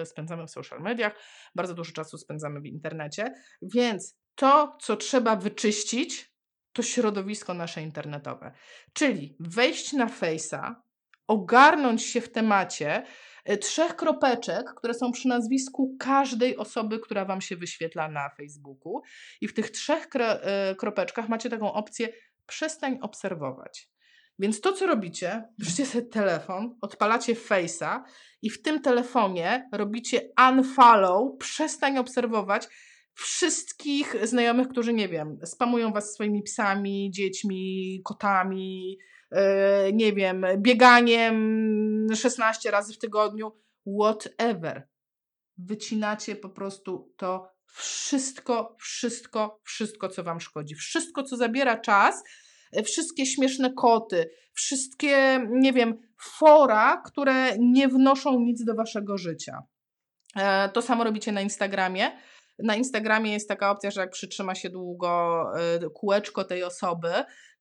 spędzamy w social mediach, bardzo dużo czasu spędzamy w internecie, więc to, co trzeba wyczyścić, to środowisko nasze internetowe. Czyli wejść na Face'a, ogarnąć się w temacie trzech kropeczek, które są przy nazwisku każdej osoby, która wam się wyświetla na Facebooku. I w tych trzech kropeczkach macie taką opcję przestań obserwować. Więc to, co robicie, bierzecie sobie telefon, odpalacie Face'a i w tym telefonie robicie unfollow, przestań obserwować wszystkich znajomych, którzy, nie wiem, spamują was swoimi psami, dziećmi, kotami, Yy, nie wiem, bieganiem szesnaście razy w tygodniu, whatever. Wycinacie po prostu to wszystko, wszystko, wszystko, co wam szkodzi. Wszystko, co zabiera czas, wszystkie śmieszne koty, wszystkie, nie wiem, fora, które nie wnoszą nic do waszego życia. Yy, to samo robicie na Instagramie. Na Instagramie jest taka opcja, że jak przytrzyma się długo yy, kółeczko tej osoby,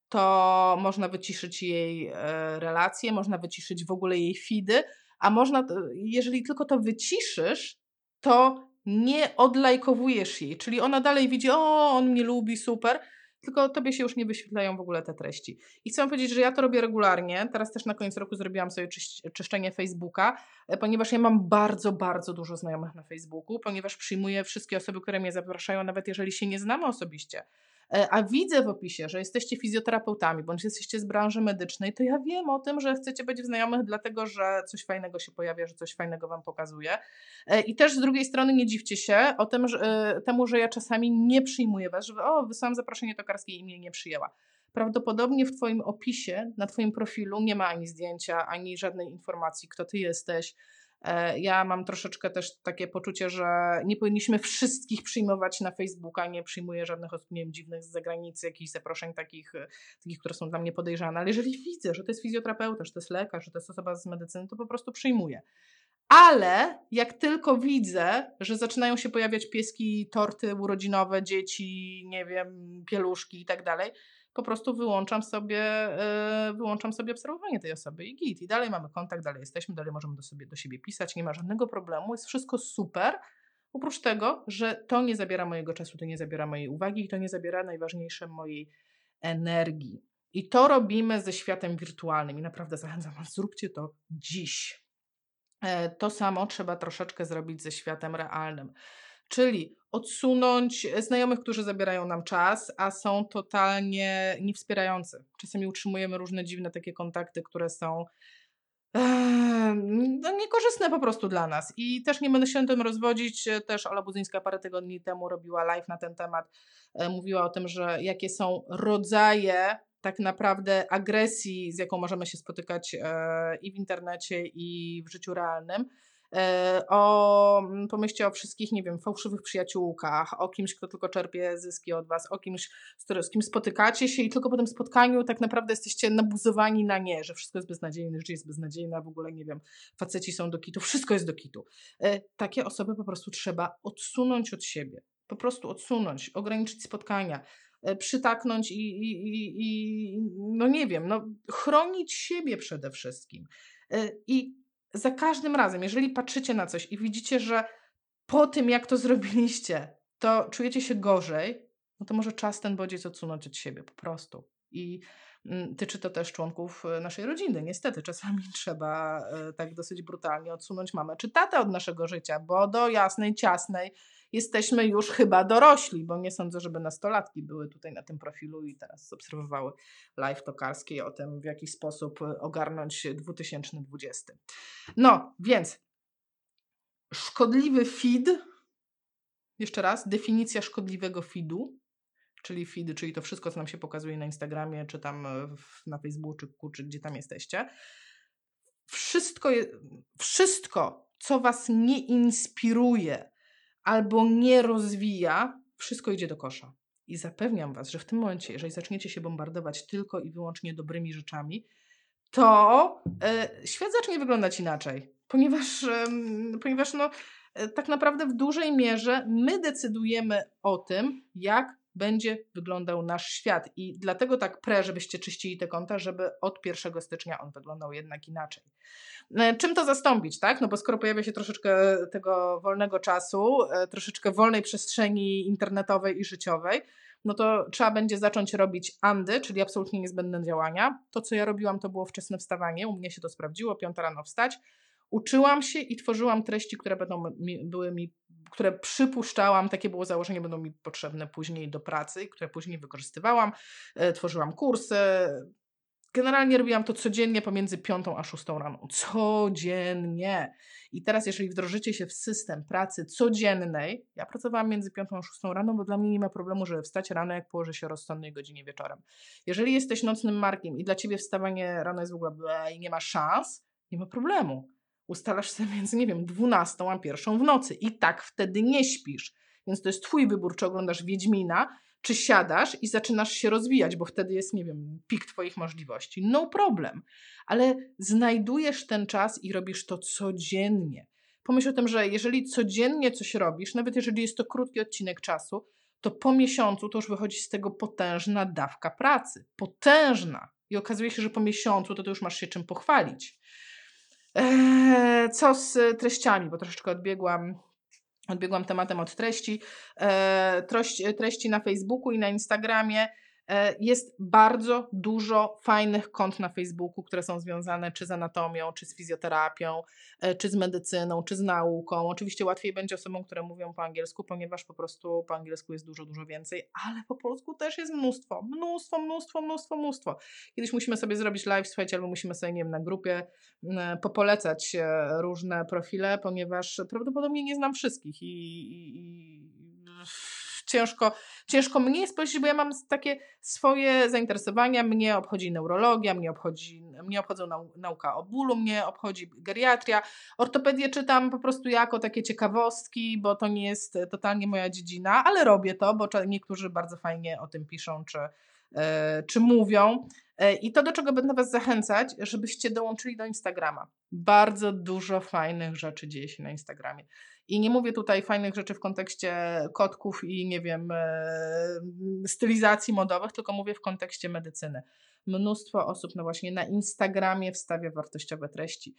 to można wyciszyć jej relacje, można wyciszyć w ogóle jej feedy, a można, jeżeli tylko to wyciszysz, to nie odlajkowujesz jej, czyli ona dalej widzi, o, on mnie lubi, super, tylko tobie się już nie wyświetlają w ogóle te treści. I chcę powiedzieć, że ja to robię regularnie, teraz też na koniec roku zrobiłam sobie czyś- czyszczenie Facebooka, ponieważ ja mam bardzo, bardzo dużo znajomych na Facebooku, ponieważ przyjmuję wszystkie osoby, które mnie zapraszają, nawet jeżeli się nie znamy osobiście. A widzę w opisie, że jesteście fizjoterapeutami bądź jesteście z branży medycznej, to ja wiem o tym, że chcecie być w znajomych dlatego, że coś fajnego się pojawia, że coś fajnego wam pokazuje. I też z drugiej strony nie dziwcie się o tym, że, temu, że ja czasami nie przyjmuję was, że o, wysłałam zaproszenie tokarskie i mnie nie przyjęła. Prawdopodobnie w twoim opisie, na twoim profilu nie ma ani zdjęcia, ani żadnej informacji, kto ty jesteś. Ja mam troszeczkę też takie poczucie, że nie powinniśmy wszystkich przyjmować na Facebooka, nie przyjmuję żadnych osób, nie wiem, dziwnych z zagranicy, jakichś zaproszeń takich, takich, które są dla mnie podejrzane, ale jeżeli widzę, że to jest fizjoterapeuta, że to jest lekarz, że to jest osoba z medycyny, to po prostu przyjmuję. Ale jak tylko widzę, że zaczynają się pojawiać pieski, torty urodzinowe, dzieci, nie wiem, pieluszki i tak dalej, po prostu wyłączam sobie, yy, wyłączam sobie obserwowanie tej osoby i git. I dalej mamy kontakt, dalej jesteśmy, dalej możemy do, sobie, do siebie pisać, nie ma żadnego problemu, jest wszystko super, oprócz tego, że to nie zabiera mojego czasu, to nie zabiera mojej uwagi i to nie zabiera najważniejsze mojej energii. I to robimy ze światem wirtualnym i naprawdę zachęcam was, zróbcie to dziś. E, to samo trzeba troszeczkę zrobić ze światem realnym. Czyli odsunąć znajomych, którzy zabierają nam czas, a są totalnie niewspierający. Czasami utrzymujemy różne dziwne takie kontakty, które są ee, no, niekorzystne po prostu dla nas. I też nie będę się tym rozwodzić. Też Ola Budzyńska parę tygodni temu robiła live na ten temat. E, mówiła o tym, że jakie są rodzaje tak naprawdę agresji, z jaką możemy się spotykać e, i w internecie, i w życiu realnym. O, pomyślcie o wszystkich, nie wiem, fałszywych przyjaciółkach, o kimś, kto tylko czerpie zyski od was, o kimś, z kim spotykacie się i tylko po tym spotkaniu tak naprawdę jesteście nabuzowani na nie, że wszystko jest beznadziejne, życie jest beznadziejne, w ogóle, nie wiem, faceci są do kitu, wszystko jest do kitu. Takie osoby po prostu trzeba odsunąć od siebie, po prostu odsunąć, ograniczyć spotkania, przytaknąć i, i, i, i no nie wiem, no chronić siebie przede wszystkim. I za każdym razem, jeżeli patrzycie na coś i widzicie, że po tym, jak to zrobiliście, to czujecie się gorzej, no to może czas ten bodziec odsunąć od siebie po prostu. I tyczy to też członków naszej rodziny. Niestety, czasami trzeba tak dosyć brutalnie odsunąć mamę czy tatę od naszego życia, bo do jasnej, ciasnej jesteśmy już chyba dorośli, bo nie sądzę, żeby nastolatki były tutaj na tym profilu i teraz obserwowały live tokarskie o tym, w jaki sposób ogarnąć dwa tysiące dwudziesty. No, więc Szkodliwy feed, jeszcze raz, definicja szkodliwego feedu, czyli feed, czyli to wszystko, co nam się pokazuje na Instagramie, czy tam na Facebooku, czy gdzie tam jesteście. Wszystko, je, wszystko, co was nie inspiruje albo nie rozwija, wszystko idzie do kosza. I zapewniam was, że w tym momencie, jeżeli zaczniecie się bombardować tylko i wyłącznie dobrymi rzeczami, to y, świat zacznie wyglądać inaczej. Ponieważ, y, ponieważ no, y, tak naprawdę w dużej mierze my decydujemy o tym, jak będzie wyglądał nasz świat. I dlatego tak prę, żebyście czyścili te konta, żeby od pierwszego stycznia on wyglądał jednak inaczej. Czym to zastąpić, tak? No bo skoro pojawia się troszeczkę tego wolnego czasu, troszeczkę wolnej przestrzeni internetowej i życiowej, no to trzeba będzie zacząć robić andy, czyli absolutnie niezbędne działania. To, co ja robiłam, to było wczesne wstawanie. U mnie się to sprawdziło, piąta rano wstać. Uczyłam się i tworzyłam treści, które będą mi, były mi, które przypuszczałam, takie było założenie, będą mi potrzebne później do pracy, które później wykorzystywałam, e, tworzyłam kursy. Generalnie robiłam to codziennie pomiędzy piątą a szóstą rano. Codziennie. I teraz, jeżeli wdrożycie się w system pracy codziennej, ja pracowałam między piątą a szóstą rano, bo dla mnie nie ma problemu, żeby wstać rano, jak położę się o rozsądnej godzinie wieczorem. Jeżeli jesteś nocnym markiem i dla ciebie wstawanie rano jest w ogóle ble, i nie ma szans, nie ma problemu. Ustalasz sobie między, nie wiem, dwunastą a pierwszą w nocy i tak wtedy nie śpisz. Więc to jest twój wybór, czy oglądasz Wiedźmina, czy siadasz i zaczynasz się rozwijać, bo wtedy jest, nie wiem, pik twoich możliwości. No problem. Ale znajdujesz ten czas i robisz to codziennie. Pomyśl o tym, że jeżeli codziennie coś robisz, nawet jeżeli jest to krótki odcinek czasu, to po miesiącu to już wychodzi z tego potężna dawka pracy. Potężna. I okazuje się, że po miesiącu to ty już masz się czym pochwalić. Eee, co z treściami, bo troszeczkę odbiegłam, odbiegłam tematem od treści. Eee, treść, treści na Facebooku i na Instagramie. Eee, jest bardzo dużo fajnych kont na Facebooku, które są związane czy z anatomią, czy z fizjoterapią, e, czy z medycyną, czy z nauką. Oczywiście łatwiej będzie osobom, które mówią po angielsku, ponieważ po prostu po angielsku jest dużo, dużo więcej, ale po polsku też jest mnóstwo, mnóstwo, mnóstwo, mnóstwo, mnóstwo. Kiedyś musimy sobie zrobić live, słuchajcie, albo musimy sobie, nie wiem, na grupie e, popolecać e, różne profile, ponieważ prawdopodobnie nie znam wszystkich i... i, i Ciężko, ciężko mnie jest powiedzieć, bo ja mam takie swoje zainteresowania, mnie obchodzi neurologia, mnie obchodzi, mnie obchodzą nau, nauka o bólu, mnie obchodzi geriatria, ortopedię czytam po prostu jako takie ciekawostki, bo to nie jest totalnie moja dziedzina, ale robię to, bo niektórzy bardzo fajnie o tym piszą, czy, yy, czy mówią. I to, do czego będę was zachęcać, żebyście dołączyli do Instagrama. Bardzo dużo fajnych rzeczy dzieje się na Instagramie. I nie mówię tutaj fajnych rzeczy w kontekście kotków i nie wiem, stylizacji modowych, tylko mówię w kontekście medycyny. Mnóstwo osób no właśnie na Instagramie wstawia wartościowe treści.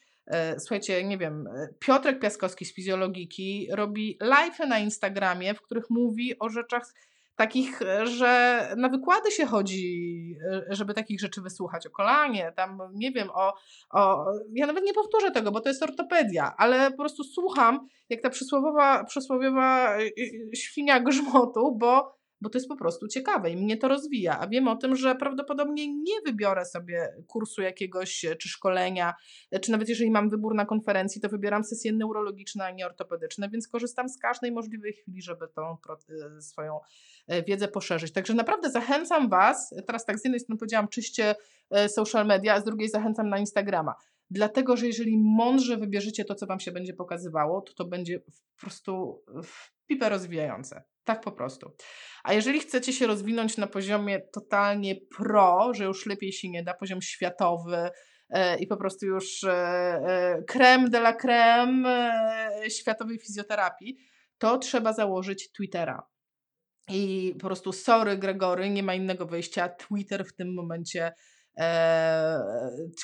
Słuchajcie, nie wiem, Piotrek Piaskowski z Fizjologiki robi live'y na Instagramie, w których mówi o rzeczach takich, że na wykłady się chodzi, żeby takich rzeczy wysłuchać, o kolanie, tam nie wiem, o, o... Ja nawet nie powtórzę tego, bo to jest ortopedia, ale po prostu słucham, jak ta przysłowiowa, przysłowiowa świnia grzmotu, bo, bo to jest po prostu ciekawe i mnie to rozwija, a wiem o tym, że prawdopodobnie nie wybiorę sobie kursu jakiegoś, czy szkolenia, czy nawet jeżeli mam wybór na konferencji, to wybieram sesje neurologiczne, a nie ortopedyczne, więc korzystam z każdej możliwej chwili, żeby tą swoją wiedzę poszerzyć. Także naprawdę zachęcam was, teraz tak z jednej strony powiedziałam, czyście social media, a z drugiej zachęcam na Instagrama, dlatego, że jeżeli mądrze wybierzecie to, co wam się będzie pokazywało, to to będzie po prostu w pipę rozwijające. Tak po prostu. A jeżeli chcecie się rozwinąć na poziomie totalnie pro, że już lepiej się nie da, poziom światowy e, i po prostu już e, crème de la crème e, światowej fizjoterapii, to trzeba założyć Twittera. I po prostu sorry Gregory, nie ma innego wyjścia. Twitter w tym momencie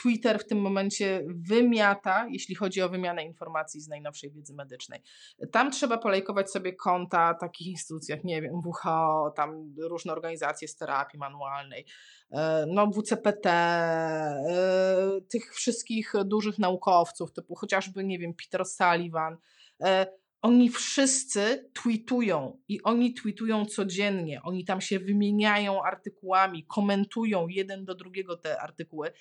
Twitter w tym momencie wymiata, jeśli chodzi o wymianę informacji z najnowszej wiedzy medycznej. Tam trzeba polajkować sobie konta takich instytucji jak, nie wiem, W H O, tam różne organizacje z terapii manualnej, no W C P T, tych wszystkich dużych naukowców, typu chociażby, nie wiem, Peter Sullivan. Oni wszyscy tweetują i oni tweetują codziennie, oni tam się wymieniają artykułami, komentują jeden do drugiego te artykuły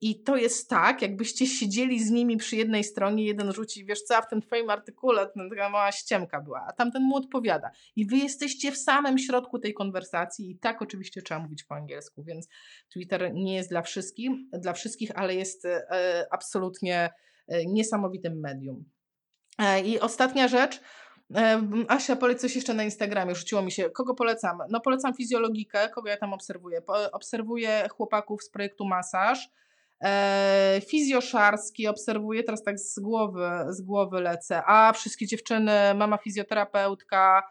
I to jest tak, jakbyście siedzieli z nimi przy jednej stronie, jeden rzuci, wiesz co, a w tym twoim artykule taka mała ściemka była, a tamten mu odpowiada. I wy jesteście w samym środku tej konwersacji i tak oczywiście trzeba mówić po angielsku, więc Twitter nie jest dla wszystkich, dla wszystkich, ale jest e, absolutnie e, niesamowitym medium. E, I ostatnia rzecz, Asia, poleć coś jeszcze na Instagramie, rzuciło mi się. Kogo polecam? No polecam fizjologikę, kogo ja tam obserwuję? Po, obserwuję chłopaków z projektu Masaż, e, fizjoszarski obserwuję, teraz tak z głowy, z głowy lecę, a wszystkie dziewczyny, mama fizjoterapeutka,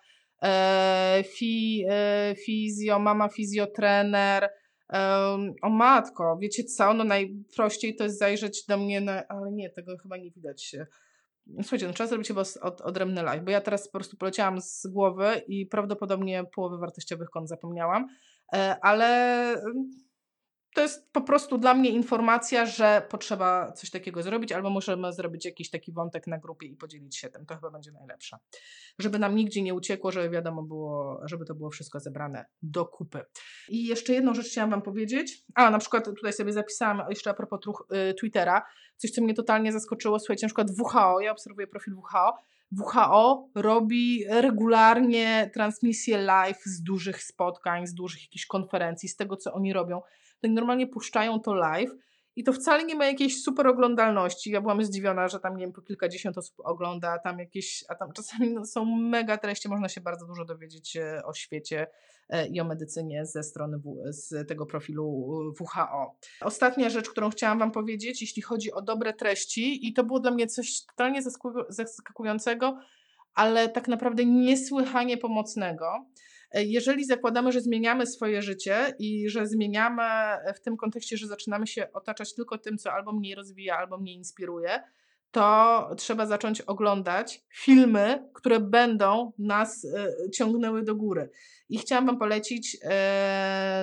e, fi, e, fizjo, mama fizjotrener, Um, o matko, wiecie co, no najprościej to jest zajrzeć do mnie na, ale nie, tego chyba nie widać. Słuchajcie, no trzeba zrobić chyba od, odrębny live, bo ja teraz po prostu poleciałam z głowy i prawdopodobnie połowę wartościowych kont zapomniałam, ale to jest po prostu dla mnie informacja, że potrzeba coś takiego zrobić, albo możemy zrobić jakiś taki wątek na grupie i podzielić się tym, to chyba będzie najlepsze, żeby nam nigdzie nie uciekło, żeby wiadomo było, żeby to było wszystko zebrane do kupy. I jeszcze jedną rzecz chciałam wam powiedzieć, a na przykład tutaj sobie zapisałam jeszcze a propos truch, y, Twittera, coś co mnie totalnie zaskoczyło, słuchajcie, na przykład W H O, ja obserwuję profil W H O, W H O robi regularnie transmisje live z dużych spotkań, z dużych jakichś konferencji, z tego co oni robią. Tak normalnie puszczają to live i to wcale nie ma jakiejś super oglądalności. Ja byłam zdziwiona, że tam nie wiem, po kilkadziesiąt osób ogląda, a tam jakieś, a tam czasami no, są mega treści, można się bardzo dużo dowiedzieć o świecie i o medycynie ze strony w, z tego profilu W H O. Ostatnia rzecz, którą chciałam wam powiedzieć, jeśli chodzi o dobre treści, i to było dla mnie coś totalnie zaskakującego, ale tak naprawdę niesłychanie pomocnego. Jeżeli zakładamy, że zmieniamy swoje życie i że zmieniamy w tym kontekście, że zaczynamy się otaczać tylko tym, co albo mnie rozwija, albo mnie inspiruje, to trzeba zacząć oglądać filmy, które będą nas ciągnęły do góry. I chciałam wam polecić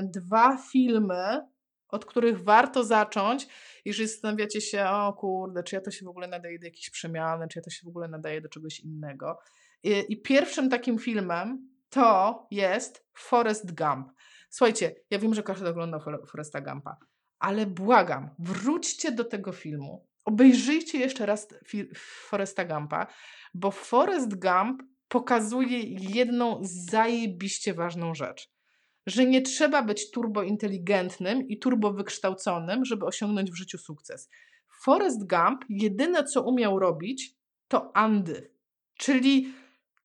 dwa filmy, od których warto zacząć, jeżeli zastanawiacie się, o kurde, czy ja to się w ogóle nadaje do jakiejś przemiany, czy ja to się w ogóle nadaje do czegoś innego. I, i pierwszym takim filmem to jest Forrest Gump. Słuchajcie, ja wiem, że każdy oglądał Forresta Gumpa, ale błagam, wróćcie do tego filmu, obejrzyjcie jeszcze raz Forresta Gumpa, bo Forrest Gump pokazuje jedną zajebiście ważną rzecz, że nie trzeba być turbointeligentnym i turbowykształconym, żeby osiągnąć w życiu sukces. Forrest Gump jedyne, co umiał robić, to andy, czyli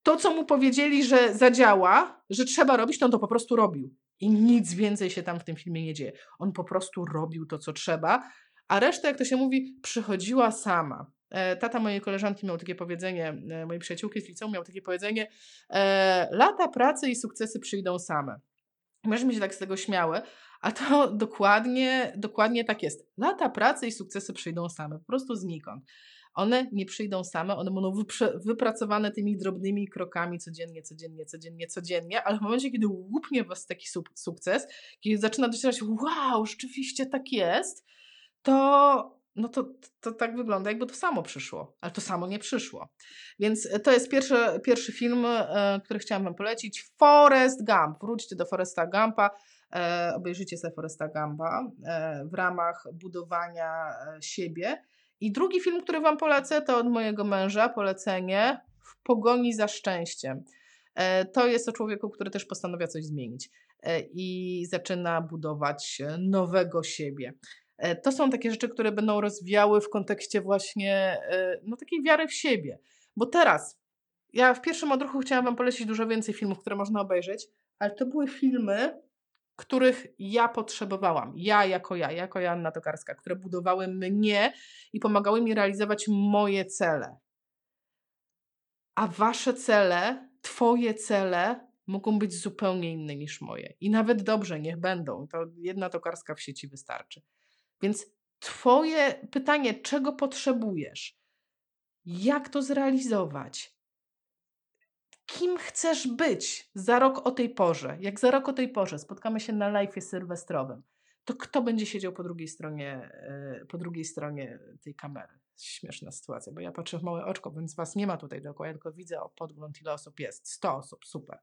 to, co mu powiedzieli, że zadziała, że trzeba robić, to on to po prostu robił. I nic więcej się tam w tym filmie nie dzieje. On po prostu robił to, co trzeba, a reszta, jak to się mówi, przychodziła sama. E, tata mojej koleżanki miał takie powiedzenie, e, mojej przyjaciółki z liceum miał takie powiedzenie, e, lata pracy i sukcesy przyjdą same. Myśmy się tak z tego śmiały, a to dokładnie, dokładnie tak jest. Lata pracy i sukcesy przyjdą same, po prostu znikąd. One nie przyjdą same, one będą wypracowane tymi drobnymi krokami codziennie, codziennie, codziennie, codziennie, ale w momencie, kiedy łupnie was taki sukces, kiedy zaczyna docierać, wow, rzeczywiście tak jest, to, no to, to tak wygląda, jakby to samo przyszło, ale to samo nie przyszło. Więc to jest pierwszy, pierwszy film, który chciałam wam polecić, Forrest Gump. Wróćcie do Forresta Gumpa, obejrzyjcie sobie Forresta Gumpa w ramach budowania siebie. I drugi film, który wam polecę, to od mojego męża polecenie W pogoni za szczęściem. To jest o człowieku, który też postanawia coś zmienić i zaczyna budować nowego siebie. To są takie rzeczy, które będą rozwijały w kontekście właśnie no, takiej wiary w siebie. Bo teraz, ja w pierwszym odruchu chciałam wam polecić dużo więcej filmów, które można obejrzeć, ale to były filmy, których ja potrzebowałam, ja jako ja, jako Joanna Tokarska, które budowały mnie i pomagały mi realizować moje cele. A wasze cele, twoje cele mogą być zupełnie inne niż moje. I nawet dobrze, niech będą. To jedna Tokarska w sieci wystarczy. Więc twoje pytanie, czego potrzebujesz? Jak to zrealizować? Kim chcesz być za rok o tej porze? Jak za rok o tej porze spotkamy się na live'ie sylwestrowym, to kto będzie siedział po drugiej stronie, po drugiej stronie tej kamery? Śmieszna sytuacja, bo ja patrzę w małe oczko, więc was nie ma tutaj dookoła, ja tylko widzę o podgląd, ile osób jest. sto osób, super.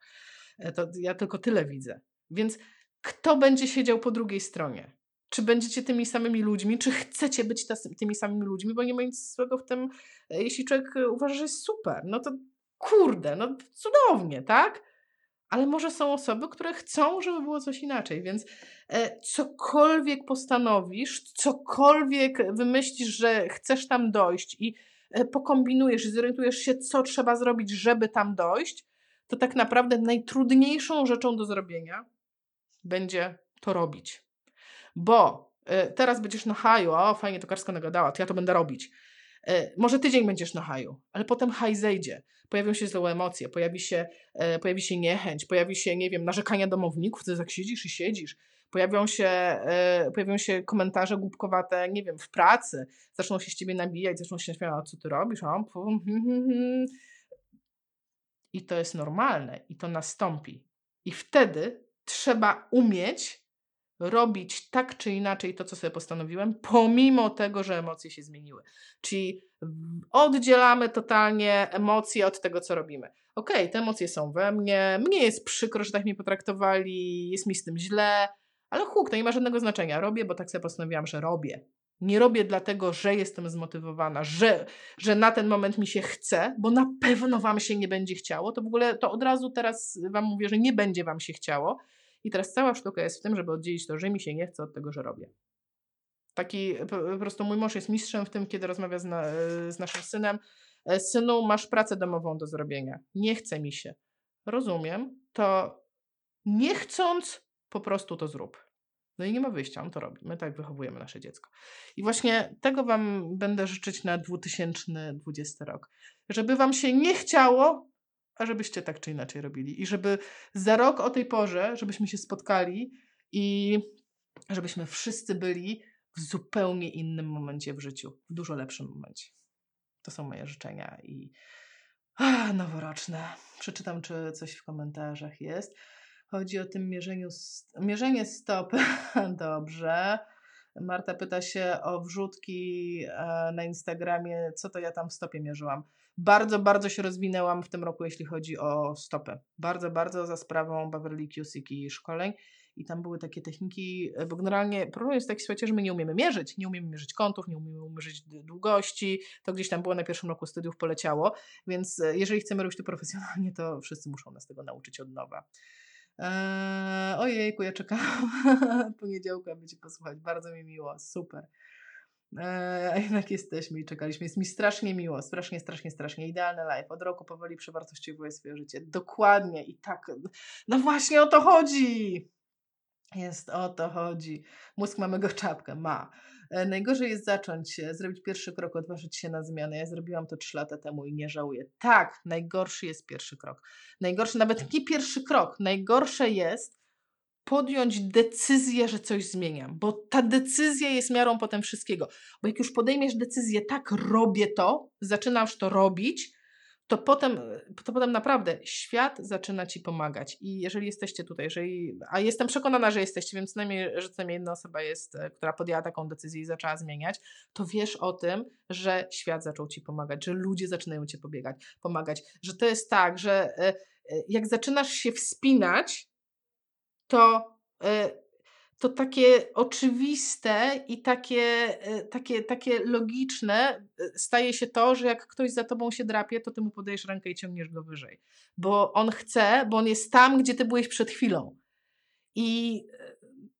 To ja tylko tyle widzę. Więc kto będzie siedział po drugiej stronie? czy będziecie tymi samymi ludźmi, czy chcecie być tymi samymi ludźmi, bo nie ma nic złego w tym, jeśli człowiek uważa, że jest super, no to kurde, no cudownie, tak? Ale może są osoby, które chcą, żeby było coś inaczej, więc e, cokolwiek postanowisz, cokolwiek wymyślisz, że chcesz tam dojść i e, pokombinujesz i zorientujesz się, co trzeba zrobić, żeby tam dojść, to tak naprawdę najtrudniejszą rzeczą do zrobienia będzie to robić. Bo y, teraz będziesz na haju, o fajnie to Karska nagadała, to ja to będę robić. Y, może tydzień będziesz na haju, ale potem haj zejdzie. Pojawią się złe emocje, pojawi się, y, pojawi się niechęć, pojawi się, nie wiem, narzekania domowników, ty tak siedzisz i siedzisz. Pojawią się, y, pojawią się komentarze głupkowate, nie wiem, w pracy. Zaczną się z ciebie nabijać, zaczną się śmiać, a co ty robisz? O, pu, hy, hy, hy. I to jest normalne i to nastąpi. I wtedy trzeba umieć robić tak czy inaczej to, co sobie postanowiłem, pomimo tego, że emocje się zmieniły. Czyli oddzielamy totalnie emocje od tego, co robimy. Okej, te emocje są we mnie, mnie jest przykro, że tak mnie potraktowali, jest mi z tym źle, ale huk, to nie ma żadnego znaczenia. Robię, bo tak sobie postanowiłam, że robię. Nie robię dlatego, że jestem zmotywowana, że, że na ten moment mi się chce, bo na pewno wam się nie będzie chciało. To w ogóle to od razu teraz wam mówię, że nie będzie wam się chciało. I teraz cała sztuka jest w tym, żeby oddzielić to, że mi się nie chce od tego, że robię. Taki po prostu mój mąż jest mistrzem w tym, kiedy rozmawia z, na, z naszym synem. Synu, masz pracę domową do zrobienia. Nie chce mi się. Rozumiem. To nie chcąc, po prostu to zrób. No i nie ma wyjścia, on to robi. My tak wychowujemy nasze dziecko. I właśnie tego wam będę życzyć na dwa tysiące dwudziesty rok. Żeby wam się nie chciało, a żebyście tak czy inaczej robili. I żeby za rok o tej porze, żebyśmy się spotkali i żebyśmy wszyscy byli w zupełnie innym momencie w życiu. W dużo lepszym momencie. To są moje życzenia i a, noworoczne. Przeczytam, czy coś w komentarzach jest. Chodzi o tym mierzeniu st- mierzenie stop. Dobrze. Marta pyta się o wrzutki na Instagramie. Co to ja tam w stopie mierzyłam? Bardzo, bardzo się rozwinęłam w tym roku, jeśli chodzi o stopę. Bardzo, bardzo za sprawą Beverly Cusek i szkoleń. I tam były takie techniki, bo generalnie problem jest taki, słuchajcie, że my nie umiemy mierzyć. Nie umiemy mierzyć kątów, nie umiemy mierzyć długości. To gdzieś tam było na pierwszym roku studiów, poleciało. Więc jeżeli chcemy robić to profesjonalnie, to wszyscy muszą nas tego nauczyć od nowa. Eee, ojejku, ja czekałam poniedziałku, aby cię posłuchać. Bardzo mi miło, super. Eee, a jednak jesteśmy i czekaliśmy. Jest mi strasznie miło, strasznie, strasznie, strasznie. Idealny live. Od roku powoli przewartościowuje swoje życie. Dokładnie i tak. No właśnie o to chodzi. Jest, o to chodzi. Mózg mamy go czapkę, ma. E, najgorzej jest zacząć, zrobić pierwszy krok, odważyć się na zmianę. Ja zrobiłam to trzy lata temu i nie żałuję. Tak, najgorszy jest pierwszy krok. Najgorszy, nawet nie pierwszy krok, najgorsze jest podjąć decyzję, że coś zmieniam, bo ta decyzja jest miarą potem wszystkiego. Bo jak już podejmiesz decyzję, tak robię to, zaczynasz to robić, to potem, to potem naprawdę świat zaczyna ci pomagać. I jeżeli jesteście tutaj, jeżeli, a jestem przekonana, że jesteście, więc co najmniej, że co najmniej jedna osoba jest, która podjęła taką decyzję i zaczęła zmieniać, to wiesz o tym, że świat zaczął ci pomagać, że ludzie zaczynają cię pobiegać, pomagać, że to jest tak, że jak zaczynasz się wspinać, to, to takie oczywiste i takie, takie, takie logiczne staje się to, że jak ktoś za tobą się drapie, to ty mu podajesz rękę i ciągniesz go wyżej. Bo on chce, bo on jest tam, gdzie ty byłeś przed chwilą. I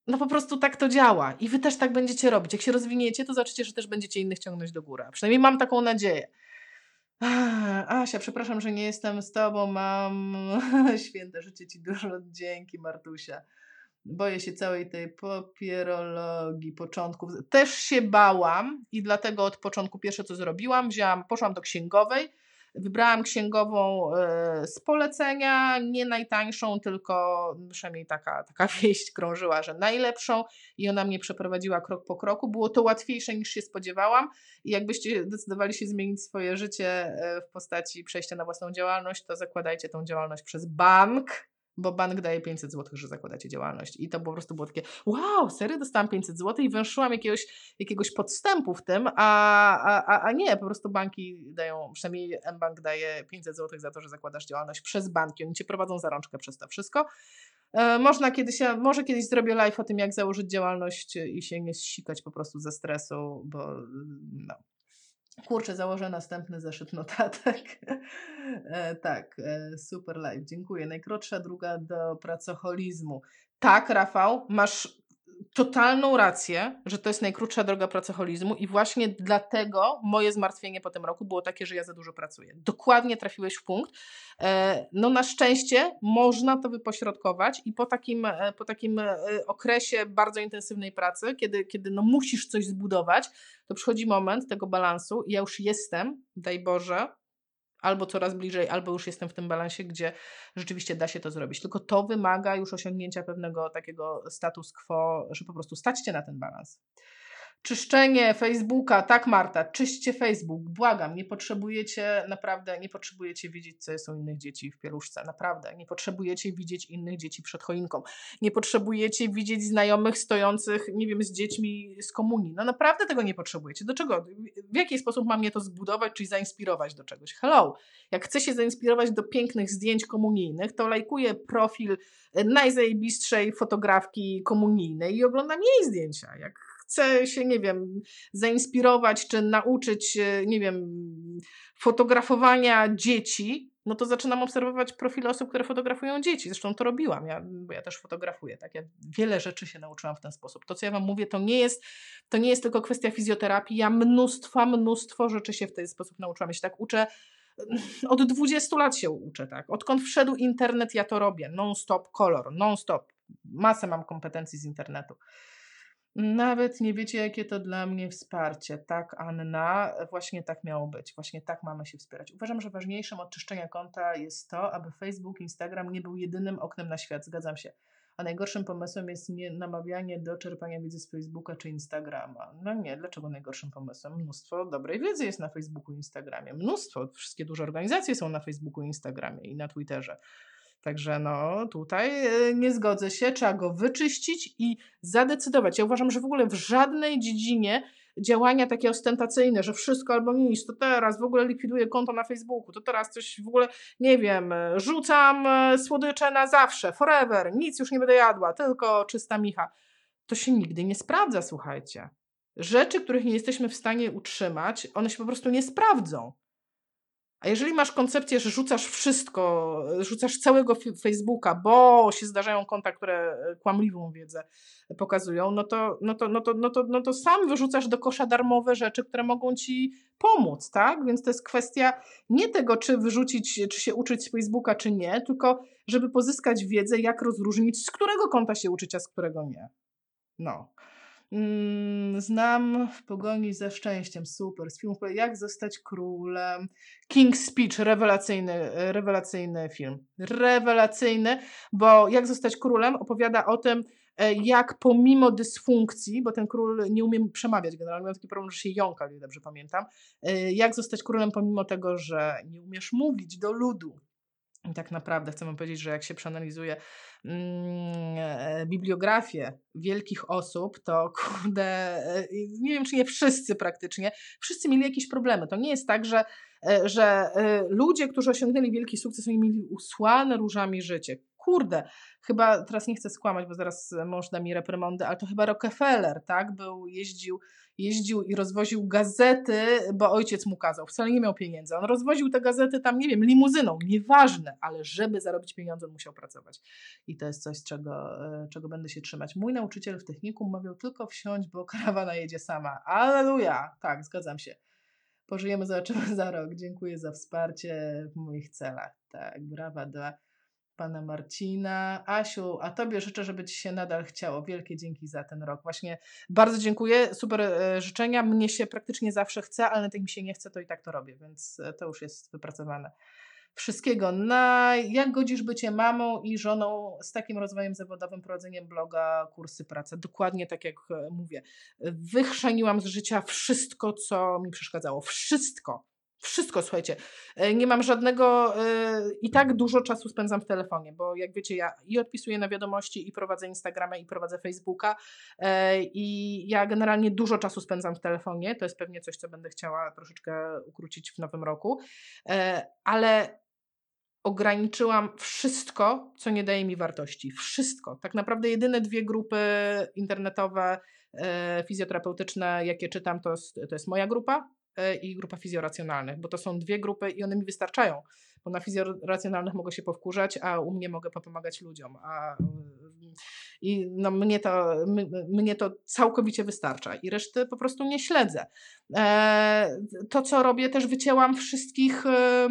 no po prostu tak to działa. I wy też tak będziecie robić. Jak się rozwiniecie, to zobaczycie, że też będziecie innych ciągnąć do góry. Przynajmniej mam taką nadzieję. Asia, przepraszam, że nie jestem z tobą, mam święte życie ci dużo, dzięki Martusia. Boję się całej tej papierologii, początków. Też się bałam i dlatego od początku pierwsze co zrobiłam, wzięłam, poszłam do księgowej, wybrałam księgową y, z polecenia, nie najtańszą, tylko przynajmniej taka, taka wieść krążyła, że najlepszą i ona mnie przeprowadziła krok po kroku. Było to łatwiejsze niż się spodziewałam i jakbyście decydowali się zmienić swoje życie y, w postaci przejścia na własną działalność, to zakładajcie tą działalność przez bank, bo bank daje pięćset złotych, że zakładacie działalność. I to po prostu było takie, wow, serio, dostałam pięćset złotych i węszyłam jakiegoś, jakiegoś podstępu w tym, a, a, a nie, po prostu banki dają, przynajmniej mBank daje pięćset złotych za to, że zakładasz działalność przez banki. Oni cię prowadzą za rączkę przez to wszystko. Można kiedyś, może kiedyś zrobię live o tym, jak założyć działalność i się nie sikać po prostu ze stresu, bo no. Kurczę, założę następny zeszyt notatek. Tak, super live, dziękuję. Najkrótsza druga do pracoholizmu. Tak, Rafał, masz totalną rację, że to jest najkrótsza droga pracoholizmu i właśnie dlatego moje zmartwienie po tym roku było takie, że ja za dużo pracuję. Dokładnie trafiłeś w punkt. No na szczęście można to wypośrodkować i po takim, po takim okresie bardzo intensywnej pracy, kiedy, kiedy no musisz coś zbudować, to przychodzi moment tego balansu i ja już jestem, daj Boże, albo coraz bliżej, albo już jestem w tym balansie, gdzie rzeczywiście da się to zrobić. Tylko to wymaga już osiągnięcia pewnego takiego status quo, że po prostu stać się na ten balans. Czyszczenie Facebooka, tak Marta, czyśćcie Facebook, błagam, nie potrzebujecie, naprawdę, nie potrzebujecie widzieć, co jest u innych dzieci w pieluszce, naprawdę, nie potrzebujecie widzieć innych dzieci przed choinką, nie potrzebujecie widzieć znajomych stojących, nie wiem, z dziećmi z komunii, no naprawdę tego nie potrzebujecie, do czego, w jaki sposób mam mnie to zbudować, czyli zainspirować do czegoś, hello, jak chcę się zainspirować do pięknych zdjęć komunijnych, to lajkuję profil najzajebistszej fotografki komunijnej i oglądam jej zdjęcia, jak chcę się, nie wiem, zainspirować czy nauczyć, nie wiem, fotografowania dzieci, no to zaczynam obserwować profile osób, które fotografują dzieci. Zresztą to robiłam, ja, bo ja też fotografuję. Tak? Ja wiele rzeczy się nauczyłam w ten sposób. To, co ja Wam mówię, to nie jest, to nie jest tylko kwestia fizjoterapii. Ja mnóstwo, mnóstwo rzeczy się w ten sposób nauczyłam. Ja się tak uczę, od dwudziestu lat się uczę. Tak? Odkąd wszedł internet, ja to robię. Non-stop kolor, non-stop. Masę mam kompetencji z internetu. Nawet nie wiecie, jakie to dla mnie wsparcie. Tak, Anna, właśnie tak miało być. Właśnie tak mamy się wspierać. Uważam, że ważniejszym od czyszczenia konta jest to, aby Facebook, Instagram nie był jedynym oknem na świat. Zgadzam się. A najgorszym pomysłem jest nie namawianie do czerpania wiedzy z Facebooka czy Instagrama. No nie, dlaczego najgorszym pomysłem? Mnóstwo dobrej wiedzy jest na Facebooku i Instagramie. Mnóstwo. Wszystkie duże organizacje są na Facebooku i Instagramie i na Twitterze. Także no tutaj nie zgodzę się, trzeba go wyczyścić i zadecydować. Ja uważam, że w ogóle w żadnej dziedzinie działania takie ostentacyjne, że wszystko albo nic, to teraz w ogóle likwiduję konto na Facebooku, to teraz coś w ogóle, nie wiem, rzucam słodycze na zawsze, forever, nic już nie będę jadła, tylko czysta micha. To się nigdy nie sprawdza, słuchajcie. Rzeczy, których nie jesteśmy w stanie utrzymać, one się po prostu nie sprawdzą. A jeżeli masz koncepcję, że rzucasz wszystko, rzucasz całego Facebooka, bo się zdarzają konta, które kłamliwą wiedzę pokazują, no to, no to, no to, no to, no to sam wyrzucasz do kosza darmowe rzeczy, które mogą ci pomóc, tak? Więc to jest kwestia nie tego, czy wyrzucić, czy się uczyć z Facebooka, czy nie, tylko żeby pozyskać wiedzę, jak rozróżnić, z którego konta się uczyć, a z którego nie. No. Znam W pogoni za szczęściem, super, z filmów Jak zostać królem, King's Speech, rewelacyjny, rewelacyjny film, rewelacyjny, bo Jak zostać królem opowiada o tym, jak pomimo dysfunkcji, bo ten król nie umie przemawiać, generalnie miał taki problem, że się jąkał, nie dobrze pamiętam, jak zostać królem pomimo tego, że nie umiesz mówić do ludu. I tak naprawdę chcę wam powiedzieć, że jak się przeanalizuje mm, bibliografię wielkich osób, to kurde, nie wiem czy nie wszyscy praktycznie, wszyscy mieli jakieś problemy. To nie jest tak, że, że ludzie, którzy osiągnęli wielki sukces, oni mieli usłane różami życie. Kurde, chyba, teraz nie chcę skłamać, bo zaraz mąż da mi reprymandę, ale to chyba Rockefeller, tak, był, jeździł, jeździł i rozwoził gazety, bo ojciec mu kazał, wcale nie miał pieniędzy, on rozwoził te gazety tam, nie wiem, limuzyną, nieważne, ale żeby zarobić pieniądze, on musiał pracować i to jest coś, czego, czego będę się trzymać. Mój nauczyciel w technikum mawiał tylko wsiąść, bo karawana jedzie sama, alleluja, tak, zgadzam się. Pożyjemy, zobaczymy za rok, dziękuję za wsparcie w moich celach, tak, brawa dla Pana Marcina. Asiu, a Tobie życzę, żeby Ci się nadal chciało. Wielkie dzięki za ten rok. Właśnie bardzo dziękuję. Super życzenia. Mnie się praktycznie zawsze chce, ale na tym się nie chce, to i tak to robię, więc to już jest wypracowane. Wszystkiego. Na jak godzisz bycie mamą i żoną z takim rozwojem zawodowym, prowadzeniem bloga, kursy, praca. Dokładnie tak jak mówię. Wychrzaniłam z życia wszystko, co mi przeszkadzało. Wszystko. Wszystko, słuchajcie, nie mam żadnego yy, i tak dużo czasu spędzam w telefonie, bo jak wiecie, ja i odpisuję na wiadomości, i prowadzę Instagrama, i prowadzę Facebooka yy, i ja generalnie dużo czasu spędzam w telefonie, to jest pewnie coś, co będę chciała troszeczkę ukrócić w nowym roku, yy, ale ograniczyłam wszystko, co nie daje mi wartości. Wszystko. Tak naprawdę jedyne dwie grupy internetowe e, fizjoterapeutyczne, jakie czytam, to jest, to jest moja grupa e, i grupa fizjoracjonalnych, bo to są dwie grupy i one mi wystarczają, bo na fizjoracjonalnych mogę się powkurzać, a u mnie mogę pomagać ludziom. A, i no, mnie, to, m, mnie to całkowicie wystarcza i reszty po prostu nie śledzę. E, to, co robię, też wycięłam wszystkich, e,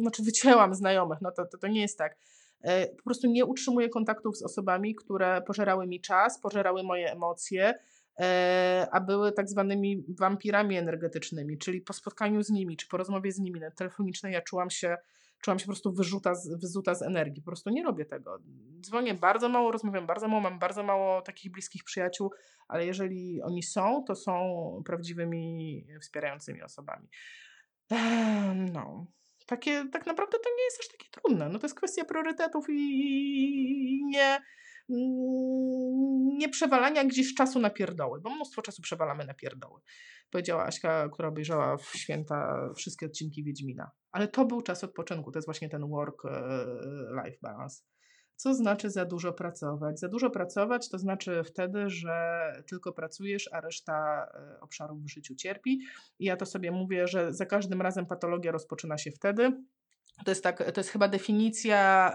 znaczy wycięłam znajomych, no to, to, to nie jest tak. E, po prostu nie utrzymuję kontaktów z osobami, które pożerały mi czas, pożerały moje emocje, e, a były tak zwanymi wampirami energetycznymi, czyli po spotkaniu z nimi, czy po rozmowie z nimi telefonicznej ja czułam się Czułam się po prostu wyrzuta z, wyrzuta z energii. Po prostu nie robię tego. Dzwonię bardzo mało, rozmawiam bardzo mało, mam bardzo mało takich bliskich przyjaciół, ale jeżeli oni są, to są prawdziwymi, wspierającymi osobami. Eee, no. Takie, tak naprawdę to nie jest aż takie trudne. No to jest kwestia priorytetów i nie, nie przewalania gdzieś czasu na pierdoły, bo mnóstwo czasu przewalamy na pierdoły. Powiedziała Aśka, która obejrzała w święta wszystkie odcinki Wiedźmina. Ale to był czas odpoczynku, to jest właśnie ten work-life balance. Co znaczy za dużo pracować? Za dużo pracować to znaczy wtedy, że tylko pracujesz, a reszta obszarów w życiu cierpi. I ja to sobie mówię, że za każdym razem patologia rozpoczyna się wtedy. To jest, tak, to jest chyba definicja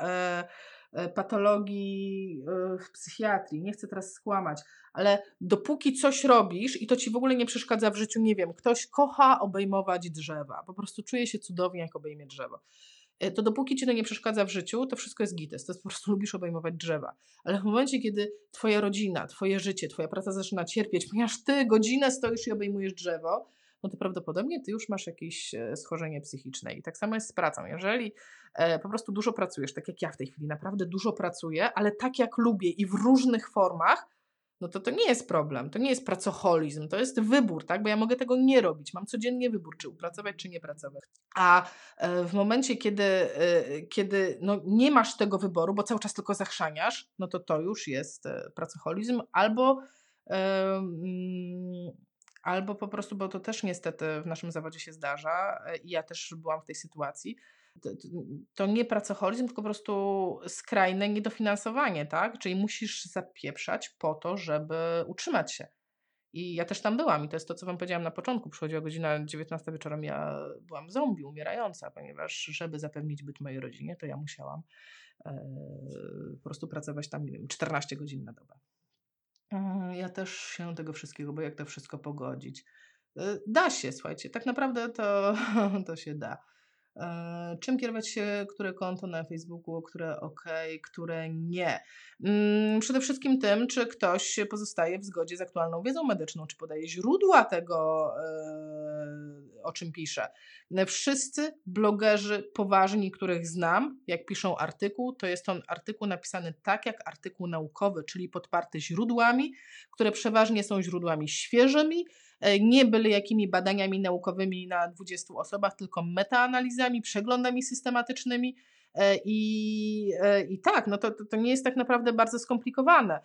e, patologii e, w psychiatrii. Nie chcę teraz skłamać, ale dopóki coś robisz i to ci w ogóle nie przeszkadza w życiu, nie wiem, ktoś kocha obejmować drzewa, po prostu czuje się cudownie, jak obejmie drzewo. To dopóki ci to nie przeszkadza w życiu, to wszystko jest gites, to jest po prostu lubisz obejmować drzewa. Ale w momencie, kiedy twoja rodzina, twoje życie, twoja praca zaczyna cierpieć, ponieważ ty godzinę stoisz i obejmujesz drzewo, no to prawdopodobnie ty już masz jakieś schorzenie psychiczne. I tak samo jest z pracą. Jeżeli e, po prostu dużo pracujesz, tak jak ja w tej chwili naprawdę dużo pracuję, ale tak jak lubię i w różnych formach, no to to nie jest problem, to nie jest pracoholizm, to jest wybór, tak? Bo ja mogę tego nie robić, mam codziennie wybór, czy upracować, czy nie pracować. A w momencie, kiedy, kiedy no nie masz tego wyboru, bo cały czas tylko zachrzaniasz, no to to już jest pracoholizm, albo, um, albo po prostu, bo to też niestety w naszym zawodzie się zdarza i ja też byłam w tej sytuacji, to, to nie pracoholizm, tylko po prostu skrajne niedofinansowanie, tak? Czyli musisz zapieprzać po to, żeby utrzymać się. I ja też tam byłam i to jest to, co wam powiedziałam na początku. Przychodziła godzina dziewiętnasta wieczorem, ja byłam zombie, umierająca, ponieważ żeby zapewnić byt mojej rodzinie, to ja musiałam yy, po prostu pracować tam, nie wiem, czternaście godzin na dobę. Yy, ja też się tego wszystkiego, bo jak to wszystko pogodzić? Yy, da się, słuchajcie, tak naprawdę to, to się da. Czym kierować się, które konto na Facebooku, które ok, które nie. Przede wszystkim tym, czy ktoś pozostaje w zgodzie z aktualną wiedzą medyczną, czy podaje źródła tego, o czym pisze. Wszyscy blogerzy poważni, których znam, jak piszą artykuł, to jest on artykuł napisany tak jak artykuł naukowy, czyli podparty źródłami, które przeważnie są źródłami świeżymi, nie byle jakimi badaniami naukowymi na dwudziestu osobach, tylko metaanalizami, przeglądami systematycznymi i, i tak, no to, to nie jest tak naprawdę bardzo skomplikowane.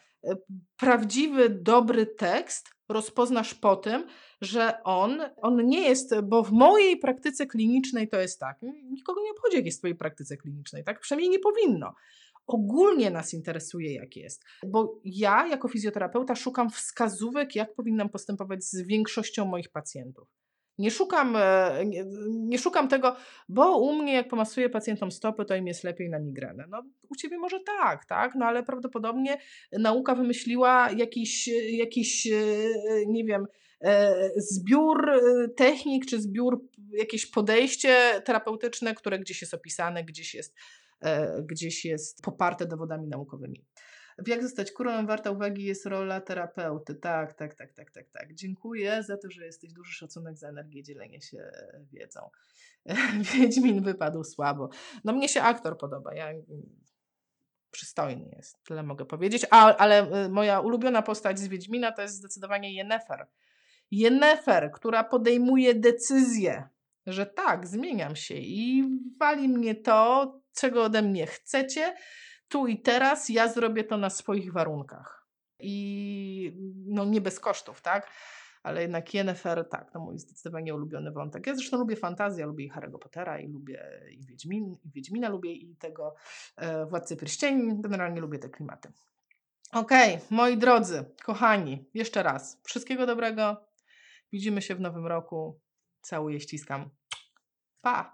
Prawdziwy, dobry tekst rozpoznasz po tym, że on, on nie jest, bo w mojej praktyce klinicznej to jest tak, nikogo nie obchodzi, jak jest w twojej praktyce klinicznej, tak? Przynajmniej nie powinno. Ogólnie nas interesuje, jak jest, bo ja jako fizjoterapeuta szukam wskazówek, jak powinnam postępować z większością moich pacjentów. Nie szukam, nie, nie szukam tego, bo u mnie jak pomasuję pacjentom stopy, to im jest lepiej na migrenę. No u ciebie może tak, tak, no ale prawdopodobnie nauka wymyśliła jakiś, jakiś nie wiem, zbiór technik, czy zbiór, jakieś podejście terapeutyczne, które gdzieś jest opisane, gdzieś jest gdzieś jest poparte dowodami naukowymi. Jak zostać królem? Warta uwagi jest rola terapeuty. Tak, tak, tak, tak, tak, tak. Dziękuję za to, że jesteś. Duży szacunek za energię, dzielenie się wiedzą. Wiedźmin wypadł słabo. No mnie się aktor podoba. Ja... Przystojny jest. Tyle mogę powiedzieć. A, ale moja ulubiona postać z Wiedźmina to jest zdecydowanie Yennefer. Yennefer, która podejmuje decyzję, że tak, zmieniam się i wali mnie to, czego ode mnie chcecie, tu i teraz, ja zrobię to na swoich warunkach. I no nie bez kosztów, tak? ale jednak Yennefer, tak, to mój zdecydowanie ulubiony wątek. Ja zresztą lubię fantazję, lubię i Harry'ego Pottera, i lubię i, Wiedźmin, i Wiedźmina, lubię i tego e, Władcy Pierścieni, generalnie lubię te klimaty. Okej, okay, moi drodzy, kochani, jeszcze raz, wszystkiego dobrego, widzimy się w nowym roku, całuję, ściskam, pa!